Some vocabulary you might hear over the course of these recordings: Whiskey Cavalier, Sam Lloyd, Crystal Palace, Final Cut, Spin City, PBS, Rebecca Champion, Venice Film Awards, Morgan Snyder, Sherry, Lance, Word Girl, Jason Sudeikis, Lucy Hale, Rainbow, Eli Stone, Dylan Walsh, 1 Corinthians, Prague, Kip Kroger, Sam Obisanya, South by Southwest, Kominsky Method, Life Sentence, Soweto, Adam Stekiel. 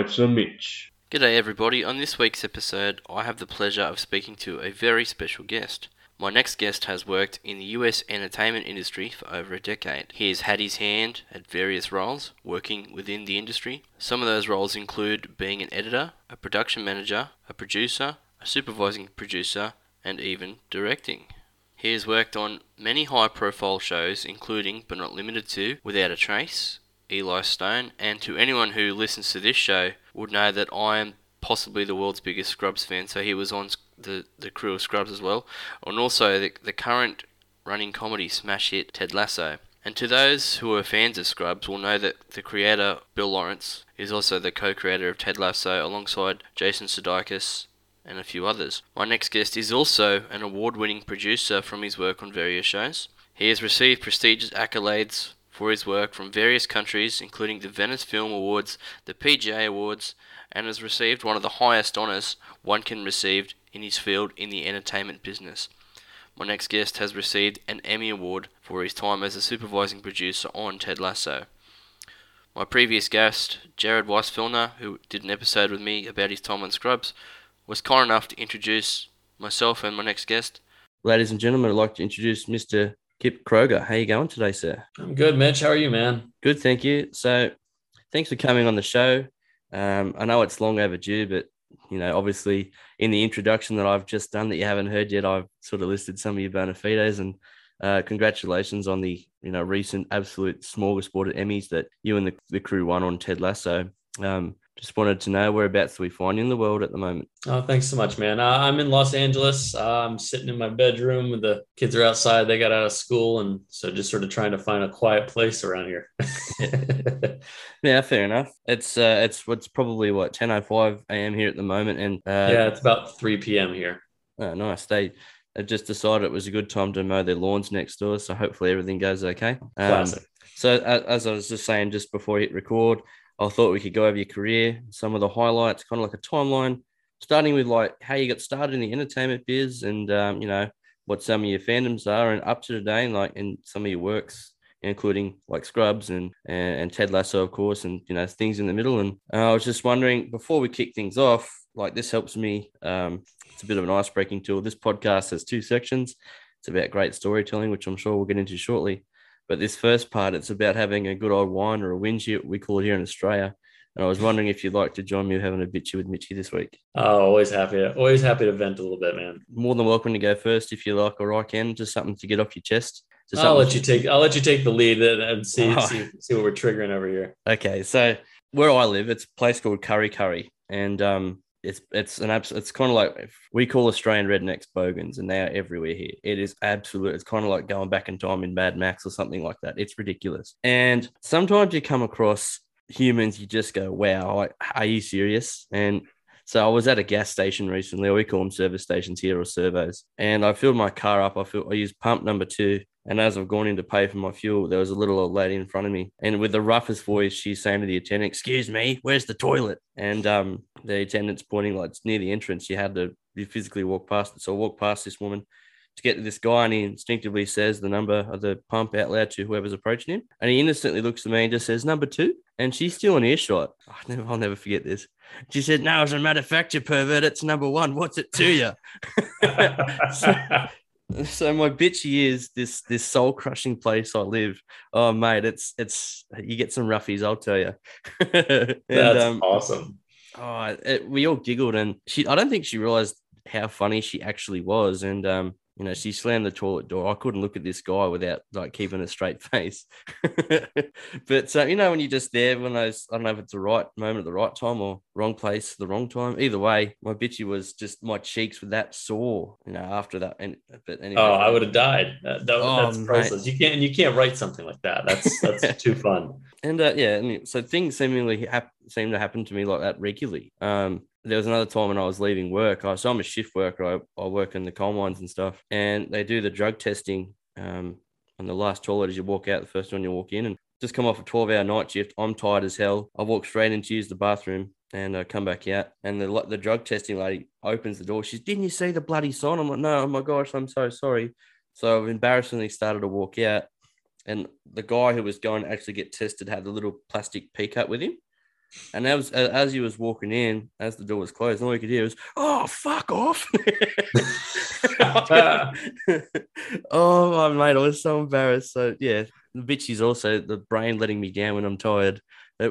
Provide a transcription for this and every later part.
Mopes and Mitch. G'day everybody. On this week's episode, I have the pleasure of speaking to a very special guest. My next guest has worked in the US entertainment industry for over a decade. He has had his hand at various roles working within the industry. Some of those roles include being an editor, a production manager, a producer, a supervising producer, and even directing. He has worked on many high-profile shows, including, but not limited to, Without a Trace, Eli Stone, and to anyone who listens to this show would know that I am possibly the world's biggest Scrubs fan, so he was on the crew of Scrubs as well, and also the current running comedy smash hit Ted Lasso. And to those who are fans of Scrubs will know that the creator, Bill Lawrence, is also the co-creator of Ted Lasso alongside Jason Sudeikis and a few others. My next guest is also an award-winning producer from his work on various shows. He has received prestigious accolades for his work from various countries, including the Venice Film Awards, the PGA Awards, and has received one of the highest honours one can receive in his field in the entertainment business. My next guest has received an Emmy Award for his time as a supervising producer on Ted Lasso. My previous guest, Jared Weissfilner, who did an episode with me about his time on Scrubs, was kind enough to introduce myself and my next guest. Ladies and gentlemen, I'd like to introduce Mr. Kip Kroger. How are you going today, sir? I'm good, Mitch. How are you, man? Good, thank you. So thanks for coming on the show. I know it's long overdue, but, you know, obviously in the introduction that I've just done that you haven't heard yet, I've sort of listed some of your bona fides, and congratulations on the, you know, recent absolute smorgasbord of Emmys that you and the crew won on Ted Lasso. Just wanted to know whereabouts we find you in the world at the moment. Oh, thanks so much, man. I'm in Los Angeles. I'm sitting in my bedroom with the kids are outside. They got out of school. And so just sort of trying to find a quiet place around here. Yeah, fair enough. It's probably what, 10:05 a.m. here at the moment. And yeah, it's about 3 p.m. here. Oh, nice. They just decided it was a good time to mow their lawns next door. So hopefully everything goes okay. Classic. So as I was just saying, just before I hit record, I thought we could go over your career, some of the highlights, kind of like a timeline, starting with like how you got started in the entertainment biz and, you know, what some of your fandoms are and up to today, and like in some of your works, including like Scrubs and Ted Lasso, of course, and, you know, things in the middle. And I was just wondering, before we kick things off, like this helps me. It's a bit of an ice-breaking tool. This podcast has two sections. It's about great storytelling, which I'm sure we'll get into shortly. But this first part, it's about having a good old wine or a whinge, we call it here in Australia. And I was wondering if you'd like to join me having a bitchy with Mitchie this week. Oh, always happy to vent a little bit, man. More than welcome to go first if you like, or I can. Just something to get off your chest. I'll let you take the lead and see what we're triggering over here. Okay, so where I live, it's a place called Curry, and it's kind of like, we call Australian rednecks bogans, and they are everywhere here. It is absolute. It's kind of like going back in time in Mad Max or something like that. It's ridiculous. And sometimes you come across humans, you just go, wow, are you serious? And so I was at a gas station recently, or we call them service stations here, or servos. And I filled my car up. I used pump number 2. And as I've gone in to pay for my fuel, there was a little old lady in front of me. And with the roughest voice, she's saying to the attendant, "Excuse me, where's the toilet?" And the attendant's pointing like it's near the entrance. You had to physically walk past it. So I walked past this woman to get to this guy, and he instinctively says the number of the pump out loud to whoever's approaching him. And he innocently looks at me and just says, "Number 2." And she's still in earshot. I'll never forget this. She said, "No, as a matter of fact, you pervert, it's number 1. What's it to you?" So my bitchy is this soul crushing place I live. Oh mate, it's you get some roughies, I'll tell you. And, that's awesome. Oh, we all giggled, and I don't think she realized how funny she actually was. And you know, she slammed the toilet door. I couldn't look at this guy without like keeping a straight face. But so, you know, when you're just there, when I don't know if it's the right moment at the right time or wrong place at the wrong time. Either way, my bitchy was just my cheeks were that sore, you know, after that. And but anyway, I would have died. That's priceless. Mate. You can't write something like that. That's too fun. And so things seemingly seem to happen to me like that regularly. There was another time when I was leaving work. So I'm a shift worker. I work in the coal mines and stuff. And they do the drug testing on the last toilet as you walk out, the first one you walk in. And just come off a 12-hour night shift. I'm tired as hell. I walk straight in to use the bathroom and I come back out. And the drug testing lady opens the door. She says, "Didn't you see the bloody sign?" I'm like, "No, oh my gosh, I'm so sorry." So I've embarrassingly started to walk out. And the guy who was going to actually get tested had the little plastic pee cup with him. And as he was walking in, as the door was closed, all he could hear was, "Oh, fuck off!" Oh, my mate, I was so embarrassed. So yeah, the bitch is also the brain letting me down when I'm tired. It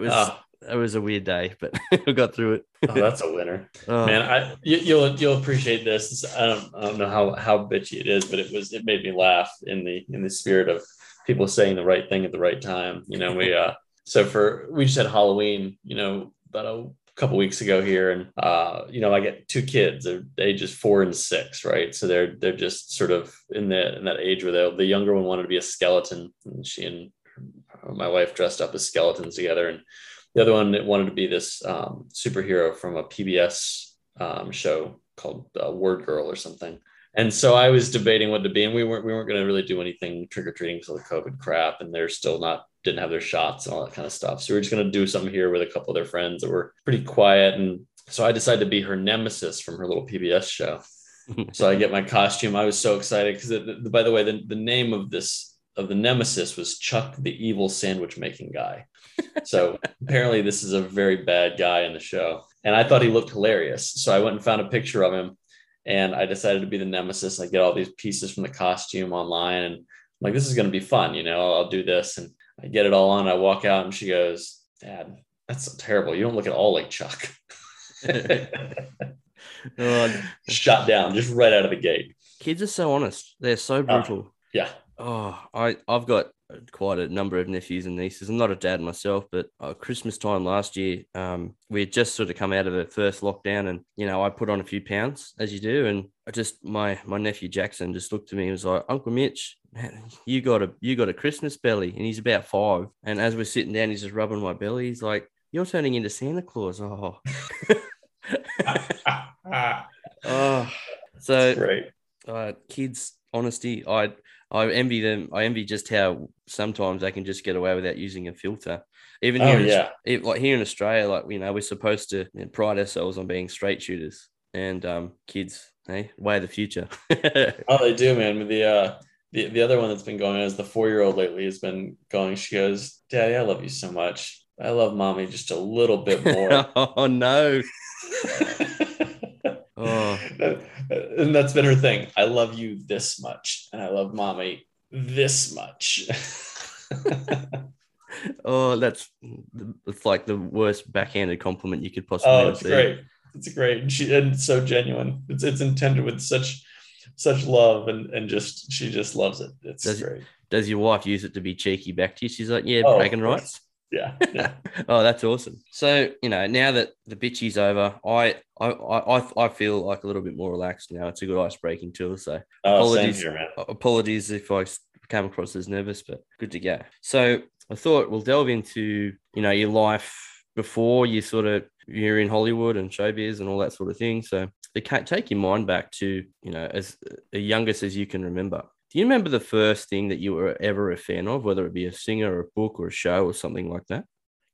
was a weird day, but we got through it. Oh, that's a winner, man. You'll appreciate this. I don't know how bitchy it is, but it made me laugh in the spirit of people saying the right thing at the right time. You know, we just had Halloween, you know, about a couple weeks ago here, and you know, I get two kids, they're ages 4 and 6, right? So they're just sort of in that age where the younger one wanted to be a skeleton, and she and my wife dressed up as skeletons together, and the other one that wanted to be this superhero from a PBS show called Word Girl or something. And so I was debating what to be, and we weren't going to really do anything trick-or-treating because of the COVID crap, and they're still didn't have their shots and all that kind of stuff. So we were just going to do something here with a couple of their friends that were pretty quiet. And so I decided to be her nemesis from her little PBS show. So I get my costume. I was so excited because, by the way, the name of the nemesis was Chuck, the evil sandwich making guy. So apparently this is a very bad guy in the show. And I thought he looked hilarious. So I went and found a picture of him. And I decided to be the nemesis. I get all these pieces from the costume online, and I'm like, this is going to be fun. You know, I'll do this. And I get it all on. I walk out, and she goes, "Dad, that's so terrible. You don't look at all like Chuck." Shot down just right out of the gate. Kids are so honest. They're so brutal. Yeah. Oh, I've got quite a number of nephews and nieces. I'm not a dad myself, but Christmas time last year, we had just sort of come out of the first lockdown, and, you know, I put on a few pounds, as you do. And I just, my nephew Jackson just looked at me and was like, "Uncle Mitch, man, you got a Christmas belly." And he's about 5. And as we're sitting down, he's just rubbing my belly. He's like, "You're turning into Santa Claus." Oh, oh. So great. Kids, honesty. I envy them. I envy just how sometimes they can just get away without using a filter. Even here, like here in Australia, like, you know, we're supposed to pride ourselves on being straight shooters, and kids, hey, way of the future. Oh, they do, man. The other one that's been going on is the 4-year-old lately has been going. She goes, "Daddy, I love you so much. I love mommy just a little bit more." Oh no. Oh. And that's been her thing. "I love you this much, and I love mommy this much." Oh, it's like the worst backhanded compliment you could possibly receive. Oh, it's great. It's great. And it's so genuine. It's intended with such love, and just she just loves it. It's great. Does your wife use it to be cheeky back to you? She's like, "Yeah, bragging rights." Yeah. Oh, that's awesome. So, you know, now that the bitchy's over, I feel like a little bit more relaxed now. It's a good ice-breaking tool. So apologies if I come across as nervous, but good to go. So I thought we'll delve into, you know, your life before you're in Hollywood and showbiz and all that sort of thing. So take your mind back to, you know, as the youngest as you can remember. Do you remember the first thing that you were ever a fan of, whether it be a singer or a book or a show or something like that?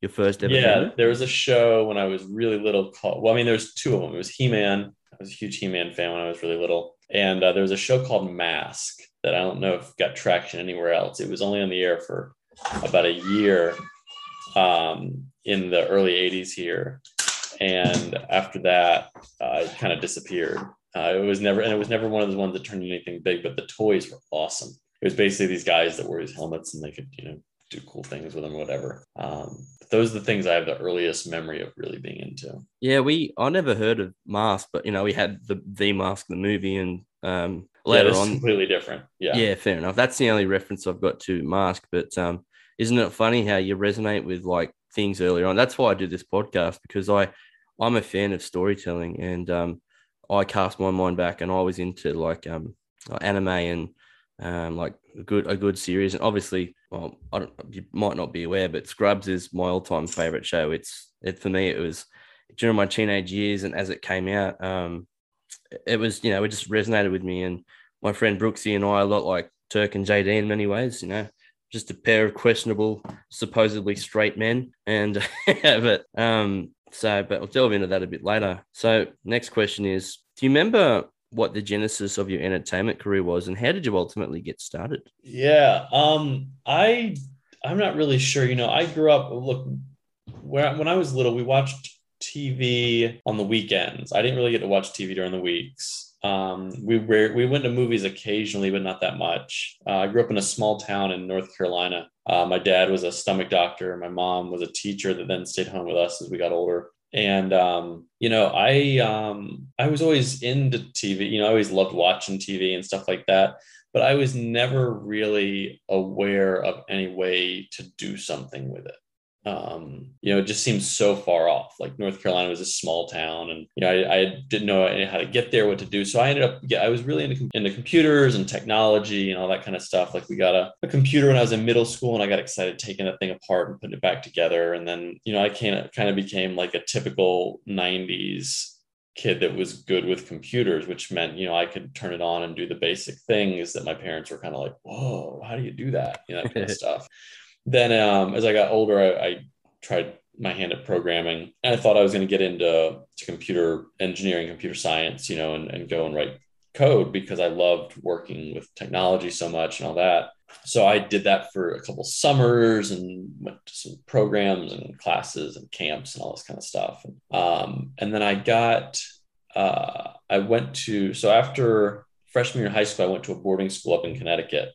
Your first ever? Yeah, there was a show when I was really little called, well, I mean, there's two of them. It was He-Man. I was a huge He-Man fan when I was really little. And there was a show called Mask that I don't know if got traction anywhere else. It was only on the air for about a year in the early 80s here. And after that, it kind of disappeared. It was never one of those ones that turned into anything big, but the toys were awesome. It was basically these guys that wore these helmets and they could, you know, do cool things with them or whatever. But those are the things I have the earliest memory of really being into. Yeah, I never heard of Mask, but, you know, we had the Mask, the movie, and later on. Completely different. Yeah, fair enough. That's the only reference I've got to Mask, but isn't it funny how you resonate with, like, things earlier on? That's why I do this podcast, because I'm a fan of storytelling, and I cast my mind back, and I was into like anime and like a good series. And obviously, well, you might not be aware, but Scrubs is my all-time favorite show. It for me, it was during my teenage years, and as it came out, it was, you know, it just resonated with me. And my friend Brooksy and I, a lot like Turk and JD in many ways, you know, just a pair of questionable, supposedly straight men. And but we'll delve into that a bit later. So next question is, do you remember what the genesis of your entertainment career was, and how did you ultimately get started? Yeah, I'm not really sure. You know, I grew up, look, when I was little, we watched TV on the weekends. I didn't really get to watch TV during the weeks. We went to movies occasionally, but not that much. I grew up in a small town in North Carolina. My dad was a stomach doctor. My mom was a teacher that then stayed home with us as we got older. And, I was always into TV, I always loved watching TV and stuff like that, but I was never really aware of any way to do something with it. It just seems so far off. Like North Carolina was a small town and, I didn't know how to get there, what to do. So I was really into computers and technology and all that kind of stuff. Like we got a computer when I was in middle school and I got excited taking that thing apart and putting it back together. And then, I kind of became like a typical 90s kid that was good with computers, which meant, I could turn it on and do the basic things that my parents were kind of like, whoa, how do you do that? That kind of stuff. Then as I got older, I tried my hand at programming and I thought I was going to get into computer engineering, computer science, and go and write code because I loved working with technology so much and all that. So I did that for a couple summers and went to some programs and classes and camps and all this kind of stuff. And then so after freshman year in high school, I went to a boarding school up in Connecticut.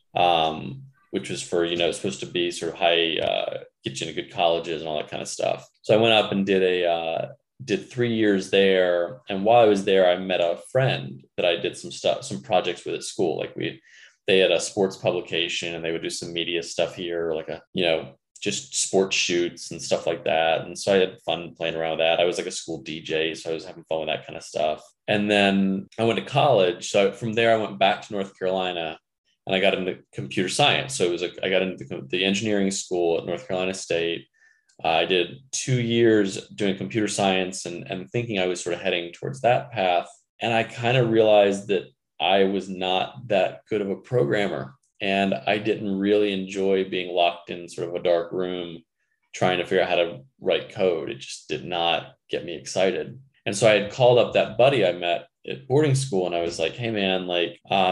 Which was for, supposed to be sort of high, get you into good colleges and all that kind of stuff. So I went up and did 3 years there. And while I was there, I met a friend that I did some projects with at school. Like they had a sports publication and they would do some media stuff here, like just sports shoots and stuff like that. And so I had fun playing around with that. I was like a school DJ, so I was having fun with that kind of stuff. And then I went to college. So from there, I went back to North Carolina. And I got into computer science. So I got into the engineering school at North Carolina State. I did 2 years doing computer science and thinking I was sort of heading towards that path. And I kind of realized that I was not that good of a programmer. And I didn't really enjoy being locked in sort of a dark room, trying to figure out how to write code. It just did not get me excited. And so I had called up that buddy I met at boarding school. And I was like, hey man,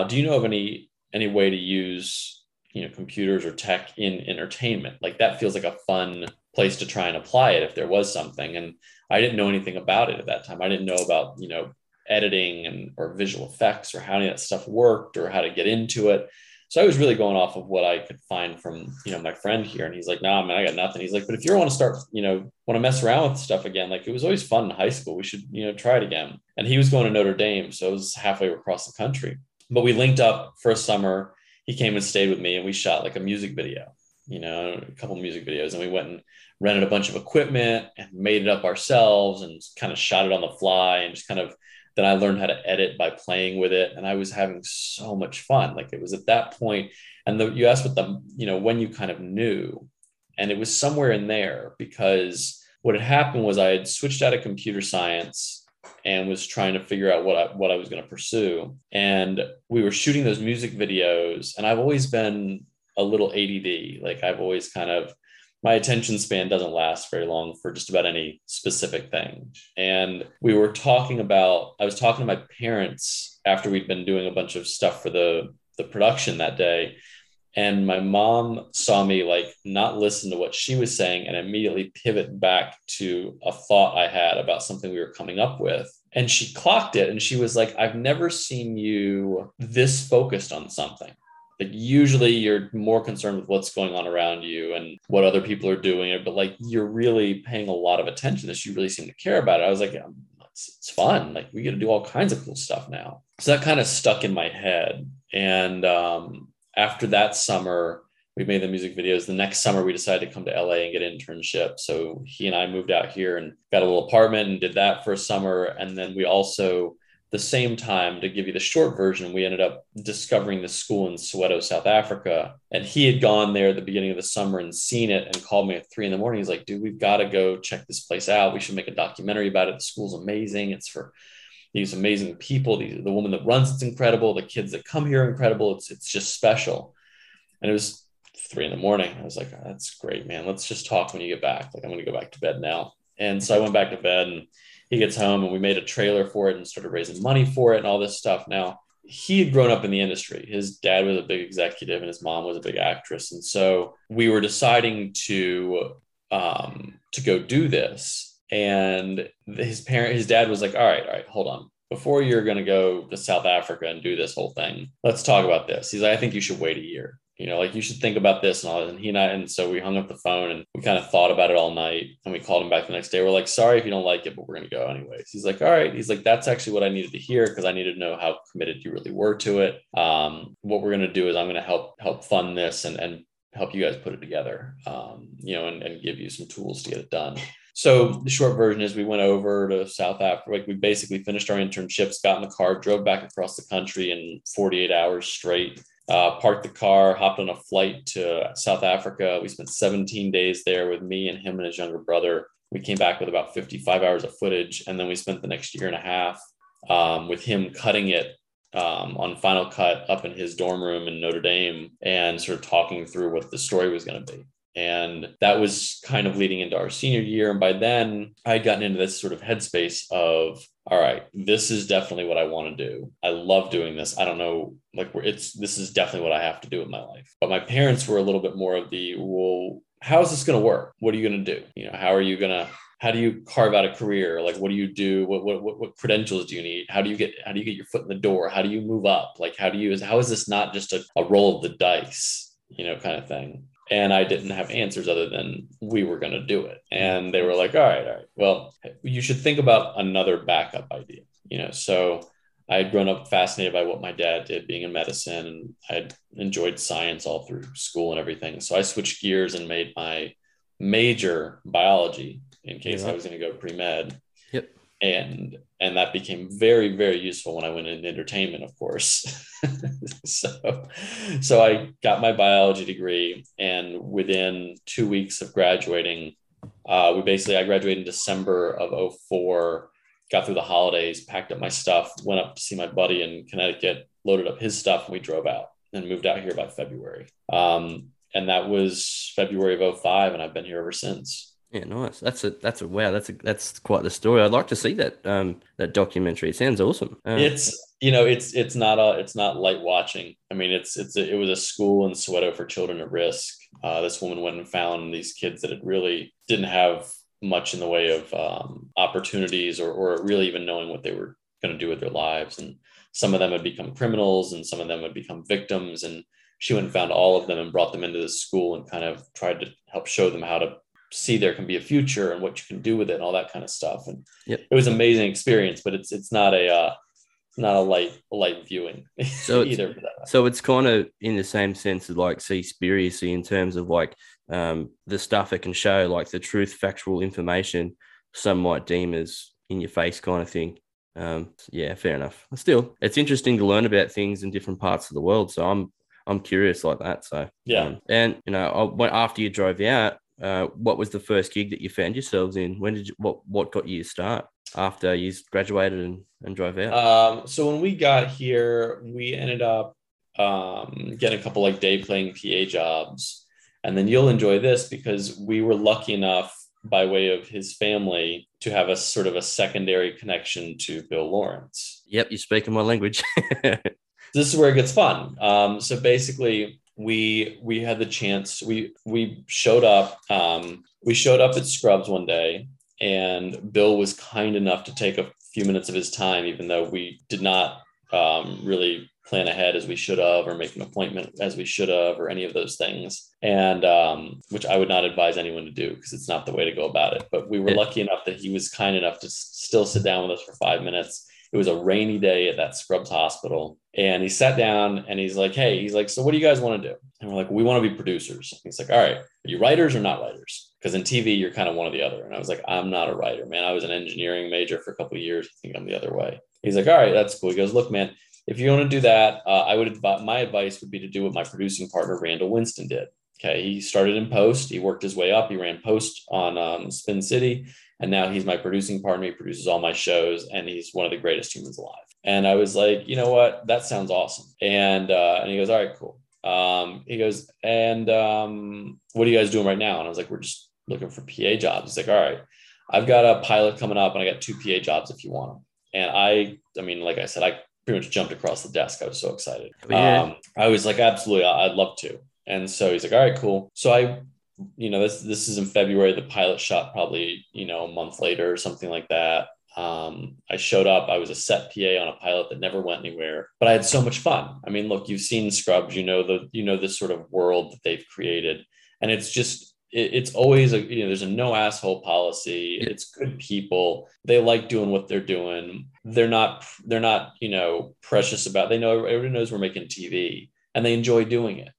do you know of any way to use, computers or tech in entertainment? Like that feels like a fun place to try and apply it if there was something. And I didn't know anything about it at that time. I didn't know about, editing or visual effects or how any of that stuff worked or how to get into it. So I was really going off of what I could find from, my friend here. And he's like, nah, man, I got nothing. He's like, but if you want to start, want to mess around with stuff again, like it was always fun in high school. We should, try it again. And he was going to Notre Dame. So it was halfway across the country. But we linked up for a summer. He came and stayed with me and we shot like a music video, a couple of music videos. And we went and rented a bunch of equipment and made it up ourselves and kind of shot it on the fly and just then I learned how to edit by playing with it. And I was having so much fun. Like it was at that point. And you asked what when you kind of knew, and it was somewhere in there, because what had happened was I had switched out of computer science and was trying to figure out what I was going to pursue. And we were shooting those music videos. And I've always been a little ADD. Like I've always my attention span doesn't last very long for just about any specific thing. And I was talking to my parents after we'd been doing a bunch of stuff for the production that day. And my mom saw me not listen to what she was saying and immediately pivot back to a thought I had about something we were coming up with. And she clocked it and she was like, I've never seen you this focused on something. Like usually you're more concerned with what's going on around you and what other people are doing, but you're really paying a lot of attention to this. You really seem to care about it. I was like, it's fun. Like we get to do all kinds of cool stuff now. So that kind of stuck in my head. And, after that summer, we made the music videos. The next summer, we decided to come to LA and get an internship. So he and I moved out here and got a little apartment and did that for a summer. And then we also, the same time, to give you the short version, we ended up discovering the school in Soweto, South Africa. And he had gone there at the beginning of the summer and seen it and called me at 3 a.m. He's like, dude, we've got to go check this place out. We should make a documentary about it. The school's amazing. It's for these amazing people, the woman that runs, it's incredible. The kids that come here are incredible. It's just special. And it was 3 a.m. I was like, oh, that's great, man. Let's just talk when you get back. I'm going to go back to bed now. And so I went back to bed and he gets home and we made a trailer for it and started raising money for it and all this stuff. Now he had grown up in the industry. His dad was a big executive and his mom was a big actress. And so we were deciding to to go do this. And his dad was like, all right, hold on. Before you're going to go to South Africa and do this whole thing, let's talk about this. He's like, I think you should wait a year. You know, like, you should think about this and all that. And so we hung up the phone and we kind of thought about it all night, and we called him back the next day. We're like, sorry if you don't like it, but we're going to go anyways. He's like, all right. He's like, that's actually what I needed to hear, because I needed to know how committed you really were to it. What we're going to do is I'm going to help fund this and help you guys put it together, and give you some tools to get it done. So the short version is we went over to South Africa. Like, we basically finished our internships, got in the car, drove back across the country in 48 hours straight. Parked the car, hopped on a flight to South Africa. We spent 17 days there with me and him and his younger brother. We came back with about 55 hours of footage. And then we spent the next year and a half with him cutting it on Final Cut up in his dorm room in Notre Dame, and sort of talking through what the story was going to be. And that was kind of leading into our senior year. And by then I had gotten into this sort of headspace of, all right, this is definitely what I want to do. I love doing this. I don't know, like, this is definitely what I have to do with my life. But my parents were a little bit more of the, well, how is this going to work? What are you going to do? You know, how do you carve out a career? Like, what do you do? What credentials do you need? How do you get your foot in the door? How do you move up? Like, how is this not just a roll of the dice, you know, kind of thing? And I didn't have answers other than we were going to do it. And they were like, all right. Well, you should think about another backup idea. You know, so I had grown up fascinated by what my dad did, being in medicine, and I'd enjoyed science all through school and everything. So I switched gears and made my major biology in case I was going to go pre-med. Yep. And that became very, very useful when I went into entertainment, of course. So I got my biology degree, and within 2 weeks of graduating, I graduated in December of 2004, got through the holidays, packed up my stuff, went up to see my buddy in Connecticut, loaded up his stuff, and we drove out and moved out here by February. And that was February of 2005, and I've been here ever since. Yeah, nice. That's quite the story. I'd like to see that documentary. It sounds awesome. It's not light watching. I mean, it was a school in Soweto for children at risk. This woman went and found these kids that had really didn't have much in the way of opportunities or really even knowing what they were going to do with their lives. And some of them had become criminals, and some of them had become victims. And she went and found all of them and brought them into the school and kind of tried to help show them how to see there can be a future and what you can do with it and all that kind of stuff. And It was an amazing experience, but it's not a light viewing. So either. So it's kind of in the same sense as like Seaspiracy, in terms of like the stuff it can show, like the truth, factual information some might deem as in your face kind of thing. Yeah, fair enough. Still, it's interesting to learn about things in different parts of the world. So I'm curious like that. So yeah. And you know, after you drove out, what was the first gig that you found yourselves in? What got you to start after you graduated and drove out? So when we got here, we ended up getting a couple like day playing PA jobs. And then you'll enjoy this, because we were lucky enough by way of his family to have a sort of a secondary connection to Bill Lawrence. Yep. You speak in my language. This is where it gets fun. So basically, we had the chance, we showed up at Scrubs one day, and Bill was kind enough to take a few minutes of his time, even though we did not really plan ahead as we should have, or make an appointment as we should have, or any of those things. And which I would not advise anyone to do, because it's not the way to go about it. But we were lucky enough that he was kind enough to still sit down with us for 5 minutes. It was a rainy day at that Scrubs hospital, and he sat down and he's like, hey, he's like, so what do you guys want to do? And we're like, we want to be producers. And he's like, all right, are you writers or not writers? Because in TV, you're kind of one or the other. And I was like, I'm not a writer, man. I was an engineering major for a couple of years. I think I'm the other way. He's like, all right, that's cool. He goes, look, man, if you want to do that, my advice would be to do what my producing partner, Randall Winston, did. Okay. He started in post. He worked his way up. He ran post on Spin City. And now he's my producing partner. He produces all my shows, and he's one of the greatest humans alive. And I was like, you know what? That sounds awesome. And he goes, all right, cool. He goes, and what are you guys doing right now? And I was like, we're just looking for PA jobs. He's like, all right, I've got a pilot coming up, and I got 2 PA jobs if you want them. And I mean, like I said, I pretty much jumped across the desk. I was so excited. Yeah. I was like, absolutely, I'd love to. And so he's like, all right, cool. So I you know, this is in February, the pilot shot probably, you know, a month later or something like that. I showed up, I was a set PA on a pilot that never went anywhere, but I had so much fun. I mean, look, you've seen Scrubs, you know, this sort of world that they've created, and it's just, it's always a, you know, there's a no asshole policy. It's good people. They like doing what they're doing. They're not, you know, precious about, everybody knows we're making TV and they enjoy doing it.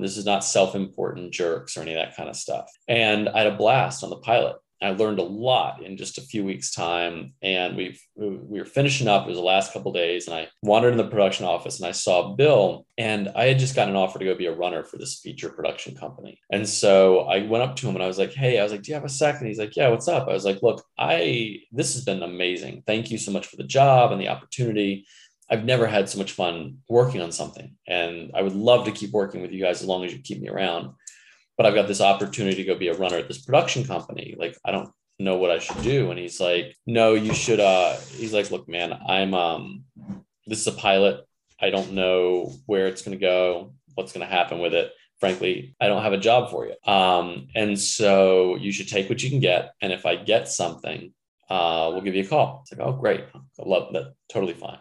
This is not self-important jerks or any of that kind of stuff. And I had a blast on the pilot. I learned a lot in just a few weeks' time, and we were finishing up. It was the last couple of days, and I wandered in the production office, and I saw Bill, and I had just gotten an offer to go be a runner for this feature production company. And so I went up to him, and I was like, "Hey," I was like, "Do you have a sec?" And he's like, "Yeah, what's up?" I was like, "Look, this has been amazing. Thank you so much for the job and the opportunity. I've never had so much fun working on something, and I would love to keep working with you guys as long as you keep me around. But I've got this opportunity to go be a runner at this production company. Like, I don't know what I should do." And he's like, "No, you should." He's like, "Look, man, this is a pilot. I don't know where it's going to go, what's going to happen with it. Frankly, I don't have a job for you. And so you should take what you can get. And if I get something, we'll give you a call." It's like, "Oh, great. I love that. Totally fine."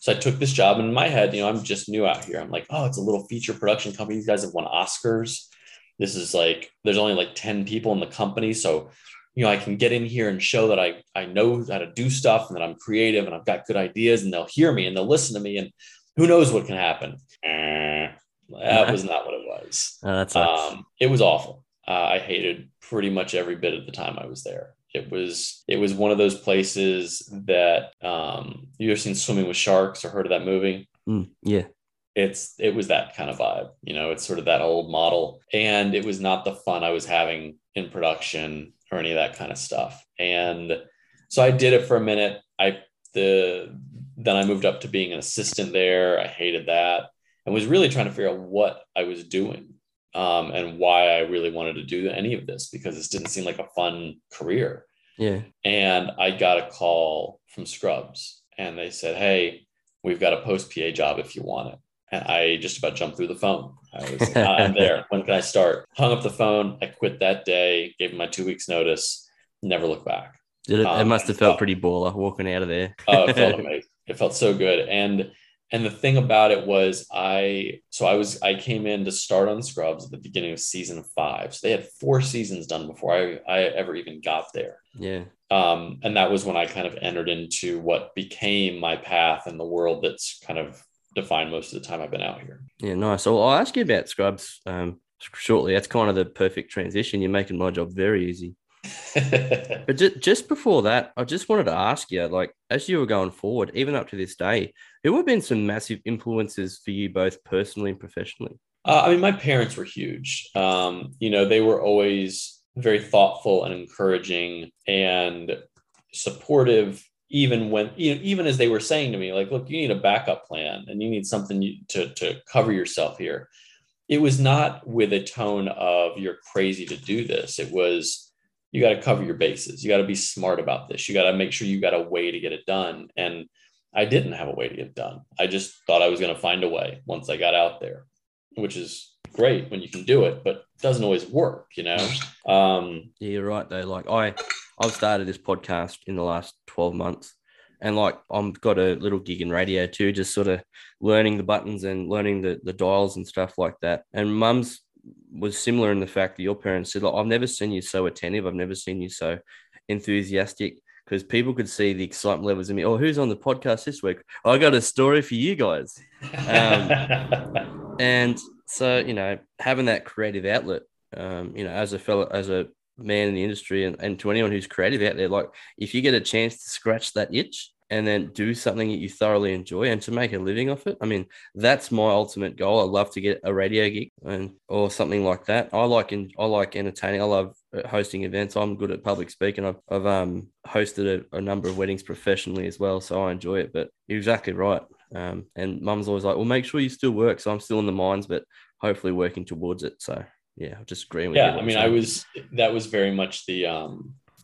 So I took this job, and in my head, you know, I'm just new out here. I'm like, "Oh, it's a little feature production company. These guys have won Oscars. This is like, there's only like 10 people in the company. So, you know, I can get in here and show that I know how to do stuff and that I'm creative and I've got good ideas, and they'll hear me and they'll listen to me, and who knows what can happen." That was not what it was. Oh, that sucks. It was awful. I hated pretty much every bit of the time I was there. It was one of those places that, you ever seen Swimming with Sharks or heard of that movie? Yeah. It was that kind of vibe, you know, it's sort of that old model, and it was not the fun I was having in production or any of that kind of stuff. And so I did it for a minute. Then I moved up to being an assistant there. I hated that, and was really trying to figure out what I was doing, and why I really wanted to do any of this, because this didn't seem like a fun career. Yeah. And I got a call from Scrubs, and they said, "Hey, we've got a post PA job if you want it." And I just about jumped through the phone. I was like, "I'm there. When can I start?" Hung up the phone. I quit that day, gave him my 2 weeks notice, never looked back. It must have felt pretty baller walking out of there. Oh, it felt amazing. It felt so good. And the thing about it was I came in to start on Scrubs at the beginning of season 5. So they had 4 seasons done before I ever even got there. Yeah. And that was when I kind of entered into what became my path in the world that's kind of defined most of the time I've been out here. Yeah, nice. So I'll ask you about Scrubs shortly. That's kind of the perfect transition. You're making my job very easy. But just before that, I just wanted to ask you, like, as you were going forward, even up to this day, who have been some massive influences for you both personally and professionally? I mean, my parents were huge. You know, they were always very thoughtful and encouraging and supportive, even as they were saying to me, like, "Look, you need a backup plan and you need something to cover yourself here." It was not with a tone of "you're crazy to do this." It was, "You got to cover your bases. You got to be smart about this. You got to make sure you got a way to get it done." And I didn't have a way to get it done. I just thought I was going to find a way once I got out there, which is great when you can do it, but doesn't always work, you know? Yeah, you're right though. Like I've started this podcast in the last 12 months, and like I've got a little gig in radio too, just sort of learning the buttons and learning the dials and stuff like that. And Mum's was similar in the fact that your parents said, "Like, I've never seen you so attentive. I've never seen you so enthusiastic," because people could see the excitement levels in me. "Oh, who's on the podcast this week? I got a story for you guys." And so, you know, having that creative outlet, you know, as a man in the industry, and to anyone who's creative out there, like, if you get a chance to scratch that itch and then do something that you thoroughly enjoy and to make a living off it, I mean, that's my ultimate goal. I love to get a radio gig or something like that. I like entertaining. I love hosting events. I'm good at public speaking. I've hosted a number of weddings professionally as well, so I enjoy it. But you're exactly right. And Mum's always like, "Well, make sure you still work." So I'm still in the mines, but hopefully working towards it. So yeah, I'm just agreeing with you. Yeah, I mean, that was very much the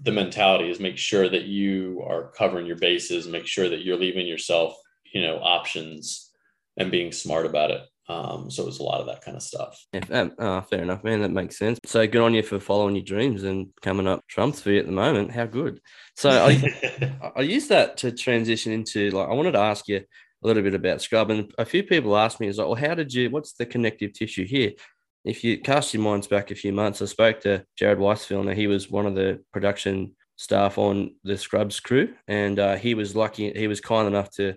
mentality, is make sure that you are covering your bases, make sure that you're leaving yourself, you know, options and being smart about it. So it's a lot of that kind of stuff. Yeah, fair enough, man. That makes sense. So good on you for following your dreams and coming up trumps for you at the moment. How good. So I used that to transition into, like, I wanted to ask you a little bit about Scrub. And a few people asked me, is like, well, how did you, what's the connective tissue here? If you cast your minds back a few months, I spoke to Jared Weissfilner. He was one of the production staff on the Scrubs crew. And he was kind enough to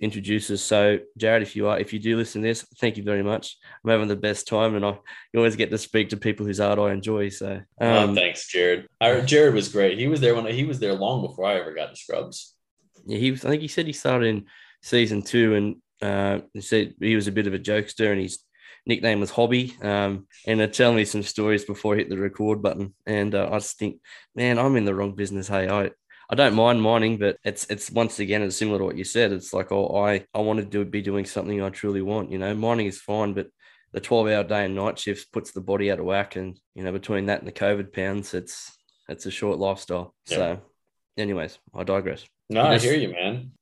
introduce us. So Jared, if you do listen to this, thank you very much. I'm having the best time, and you always get to speak to people whose art I enjoy. So thanks, Jared. Jared was great. He was there long before I ever got to Scrubs. Yeah, I think he said he started in season 2, and he said he was a bit of a jokester, and his nickname was Hobby. And they're telling me some stories before I hit the record button, and I just think, man, I'm in the wrong business. Hey, I don't mind mining, but it's once again, it's similar to what you said. It's like, oh, I want to be doing something I truly want. You know, mining is fine, but the 12-hour day and night shifts puts the body out of whack. And, you know, between that and the COVID pounds, it's a short lifestyle. Yeah. So anyways, I digress. No, I hear you, man.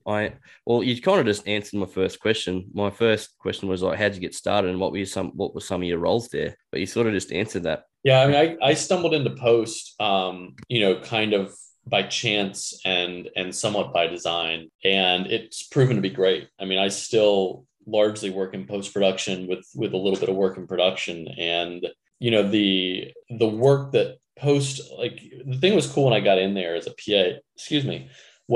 Well, you kind of just answered my first question. My first question was like, how'd you get started, and what were some of your roles there? But you sort of just answered that. Yeah, I mean, I stumbled into Post, kind of by chance and somewhat by design, and it's proven to be great. I mean, I still largely work in post-production with a little bit of work in production, and you know, the work that Post, like, the thing was cool when I got in there as a PA,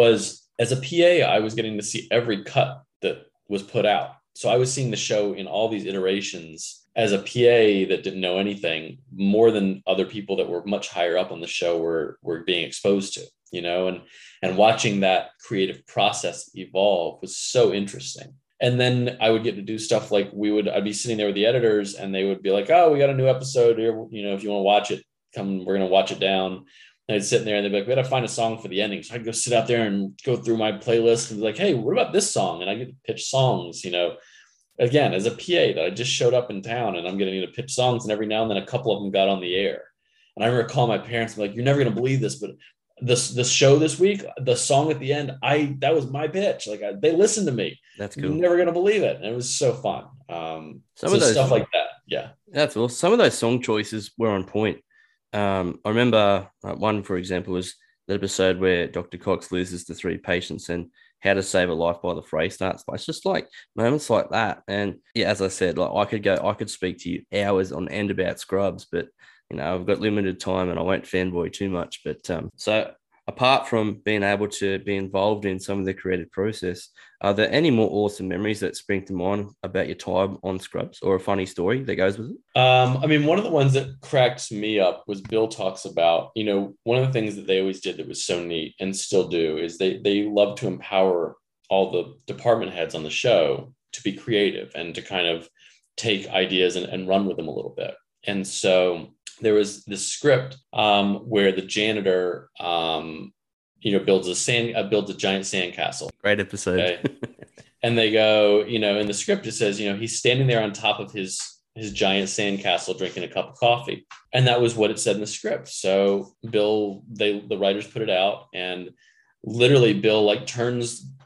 I was getting to see every cut that was put out. So I was seeing the show in all these iterations as a PA that didn't know anything, more than other people that were much higher up on the show were being exposed to, you know, and watching that creative process evolve was so interesting. And then I would get to do stuff like I'd be sitting there with the editors, and they would be like, oh, we got a new episode here. You know, if you want to watch it, we're going to watch it down. And I'd sit in there, and they'd be like, we got to find a song for the ending. So I'd go sit out there and go through my playlist and be like, hey, what about this song? And I get to pitch songs, you know, again, as a PA that I just showed up in town, and I'm getting to pitch songs. And every now and then a couple of them got on the air. And I remember calling my parents, I'm like, you're never going to believe this, but this show this week, the song at the end, that was my pitch. Like they listened to me. That's cool. You're never going to believe it. And it was so fun. Some of those stuff like that. Yeah. That's awesome. Some of those song choices were on point. I remember one, for example, was the episode where Dr. Cox loses the 3 patients, and how to save a life by the fray starts. But it's just like moments like that. And yeah, as I said, like I could speak to you hours on end about Scrubs, but you know, I've got limited time, and I won't fanboy too much. But so apart from being able to be involved in some of the creative process, are there any more awesome memories that spring to mind about your time on Scrubs, or a funny story that goes with it? I mean, one of the ones that cracks me up was Bill talks about, you know, one of the things that they always did that was so neat and still do is they love to empower all the department heads on the show to be creative and to kind of take ideas and run with them a little bit. And so there was this script where the janitor, builds a giant sandcastle. Great episode. Okay? And they go, you know, in the script it says, you know, he's standing there on top of his giant sandcastle drinking a cup of coffee, and that was what it said in the script. So Bill, the writers put it out, and literally Bill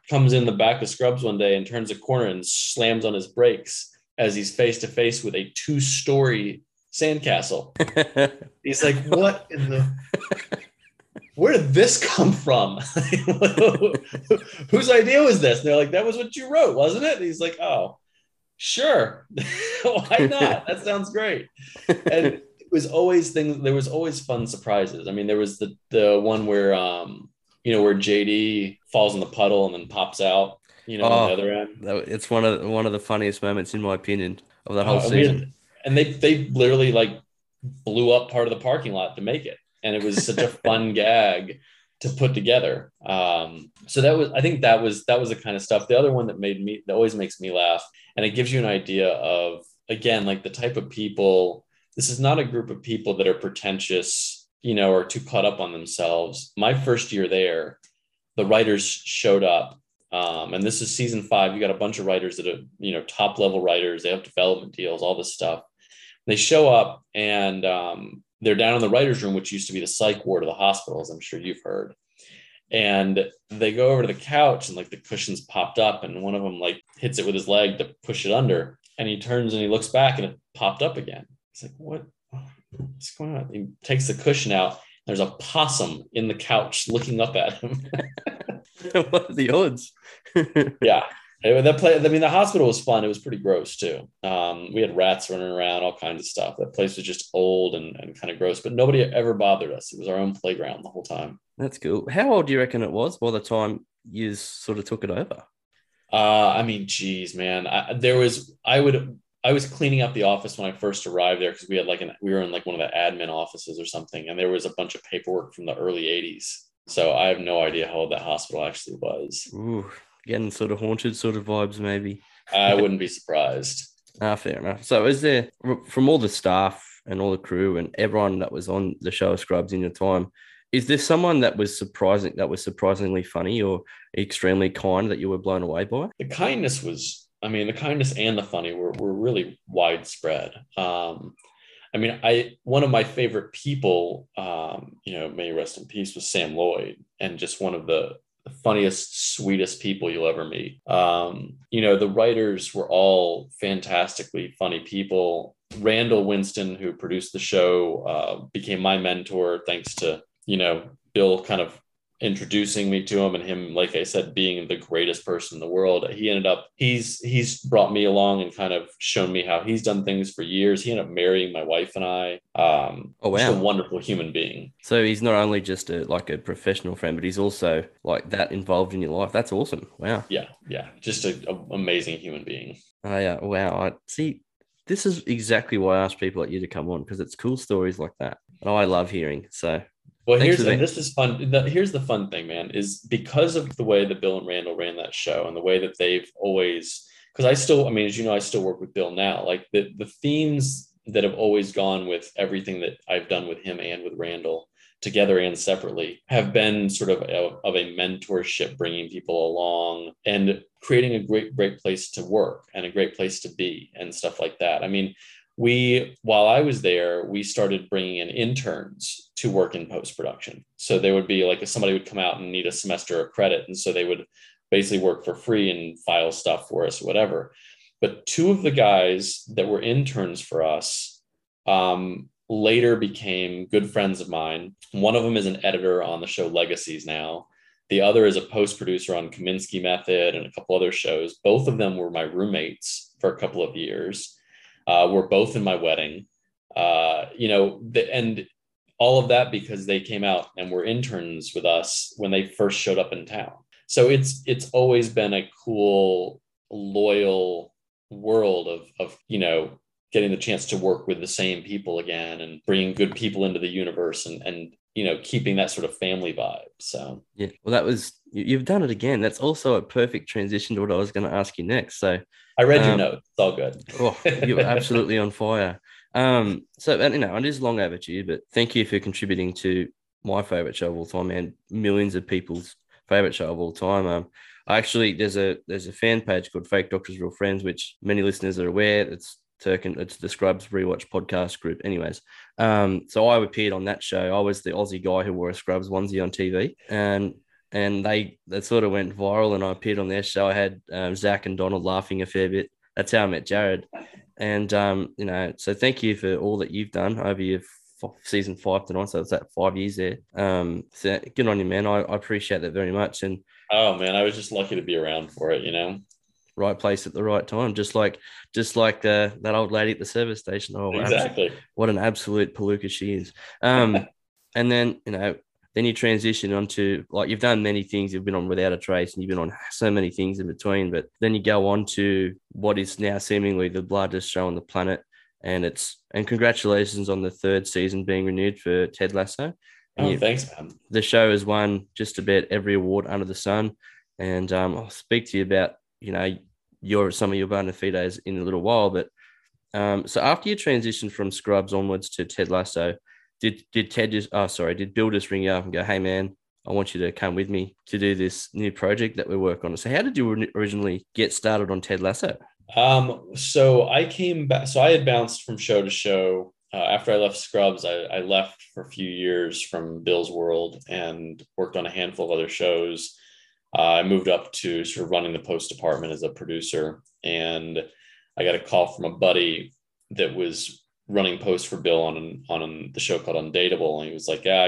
comes in the back of Scrubs one day and turns a corner and slams on his brakes as he's face to face with a 2-story sandcastle. He's like, what in the where did this come from? Whose idea was this? And they're like, that was what you wrote, wasn't it? And he's like, oh, sure. Why not? That sounds great. And it was always there was always fun surprises. I mean, there was the one where where JD falls in the puddle and then pops out, you know, on the other end. It's one of the funniest moments, in my opinion, of the whole season. And they literally blew up part of the parking lot to make it. And it was such a fun gag to put together. So I think that was the kind of stuff. The other one that always makes me laugh, and it gives you an idea of, again, like the type of people, this is not a group of people that are pretentious, you know, or too caught up on themselves. My first year there, the writers showed up. And this is season 5. You got a bunch of writers that are, you know, top level writers. They have development deals, all this stuff. They show up, and they're down in the writer's room, which used to be the psych ward of the hospitals. I'm sure you've heard. And they go over to the couch, and the cushions popped up, and one of them hits it with his leg to push it under. And he turns and he looks back and it popped up again. He's like, what's going on? He takes the cushion out. There's a possum in the couch looking up at him. What are the odds? Yeah. That place, I mean, the hospital was fun. It was pretty gross too. We had rats running around, all kinds of stuff. That place was just old and kind of gross, but nobody ever bothered us. It was our own playground the whole time. That's cool. How old do you reckon it was by the time you sort of took it over? I mean, geez, man, I was cleaning up the office when I first arrived there because we had we were in like one of the admin offices or something, and there was a bunch of paperwork from the early 80s. So I have no idea how old that hospital actually was. Ooh. Getting sort of haunted sort of vibes, maybe. I wouldn't be surprised. Fair enough. So is there, from all the staff and all the crew and everyone that was on the show Scrubs in your time, is there someone that was surprisingly funny or extremely kind that you were blown away by? The kindness and the funny were really widespread. One of my favorite people, may he rest in peace, was Sam Lloyd, and just one of the funniest, sweetest people you'll ever meet. The writers were all fantastically funny people. Randall Winston, who produced the show, became my mentor thanks to, Bill kind of introducing me to him, and him, like I said, being the greatest person in the world. He's brought me along and kind of shown me how he's done things for years. He ended up marrying my wife and I. Oh, wow. Just a wonderful human being. So he's not only just a professional friend, but he's also like that involved in your life. That's awesome. Wow. Yeah. Just an amazing human being. Oh yeah. Wow. This is exactly why I asked people like you to come on, because it's cool stories like that. And I love hearing. So well, this is fun. Here's the fun thing, man, is because of the way that Bill and Randall ran that show and the way that they've always, because I still work with Bill now, like the themes that have always gone with everything that I've done with him and with Randall together and separately have been sort of a mentorship, bringing people along and creating a great place to work and a great place to be and stuff like that. While I was there, we started bringing in interns to work in post-production. So there would be if somebody would come out and need a semester of credit. And so they would basically work for free and file stuff for us, whatever. But two of the guys that were interns for us later became good friends of mine. One of them is an editor on the show Legacies now. The other is a post-producer on Kominsky Method and a couple other shows. Both of them were my roommates for a couple of years. Were both in my wedding, and all of that because they came out and were interns with us when they first showed up in town. So it's always been a cool, loyal world of getting the chance to work with the same people again and bringing good people into the universe and keeping that sort of family vibe. So yeah, well, that was, you've done it again. That's also a perfect transition to what I was going to ask you next. So I read your notes. It's all good. Oh, you were absolutely on fire. It is long overdue, but thank you for contributing to my favorite show of all time and millions of people's favorite show of all time. Actually, there's a fan page called Fake Doctors Real Friends, which many listeners are aware. It's the Scrubs rewatch podcast group. Anyways, so I appeared on that show. I was the Aussie guy who wore a Scrubs onesie on TV, and that sort of went viral. And I appeared on their show. I had Zach and Donald laughing a fair bit. That's how I met Jared. And so thank you for all that you've done over your season 5 tonight. So it's that 5 years there. So good on you, man. I appreciate that very much. And oh man, I was just lucky to be around for it. Right place at the right time, just like that old lady at the service station. Oh, exactly. What an absolute palooka she is. And then then you transition onto, you've done many things. You've been on Without a Trace, and you've been on so many things in between. But then you go on to what is now seemingly the largest show on the planet, and congratulations on the third season being renewed for Ted Lasso. Thanks, man. The show has won just about every award under the sun, and I'll speak to you about some of your bona fides in a little while, but so after you transitioned from Scrubs onwards to Ted Lasso, did Bill just ring you up and go, hey man, I want you to come with me to do this new project that we work on? So how did you originally get started on Ted Lasso? So I came back, so I had bounced from show to show. After I left Scrubs, I left for a few years from Bill's world and worked on a handful of other shows. I moved up to sort of running the post department as a producer, and I got a call from a buddy that was running posts for Bill on the show called Undateable. And he was like, yeah,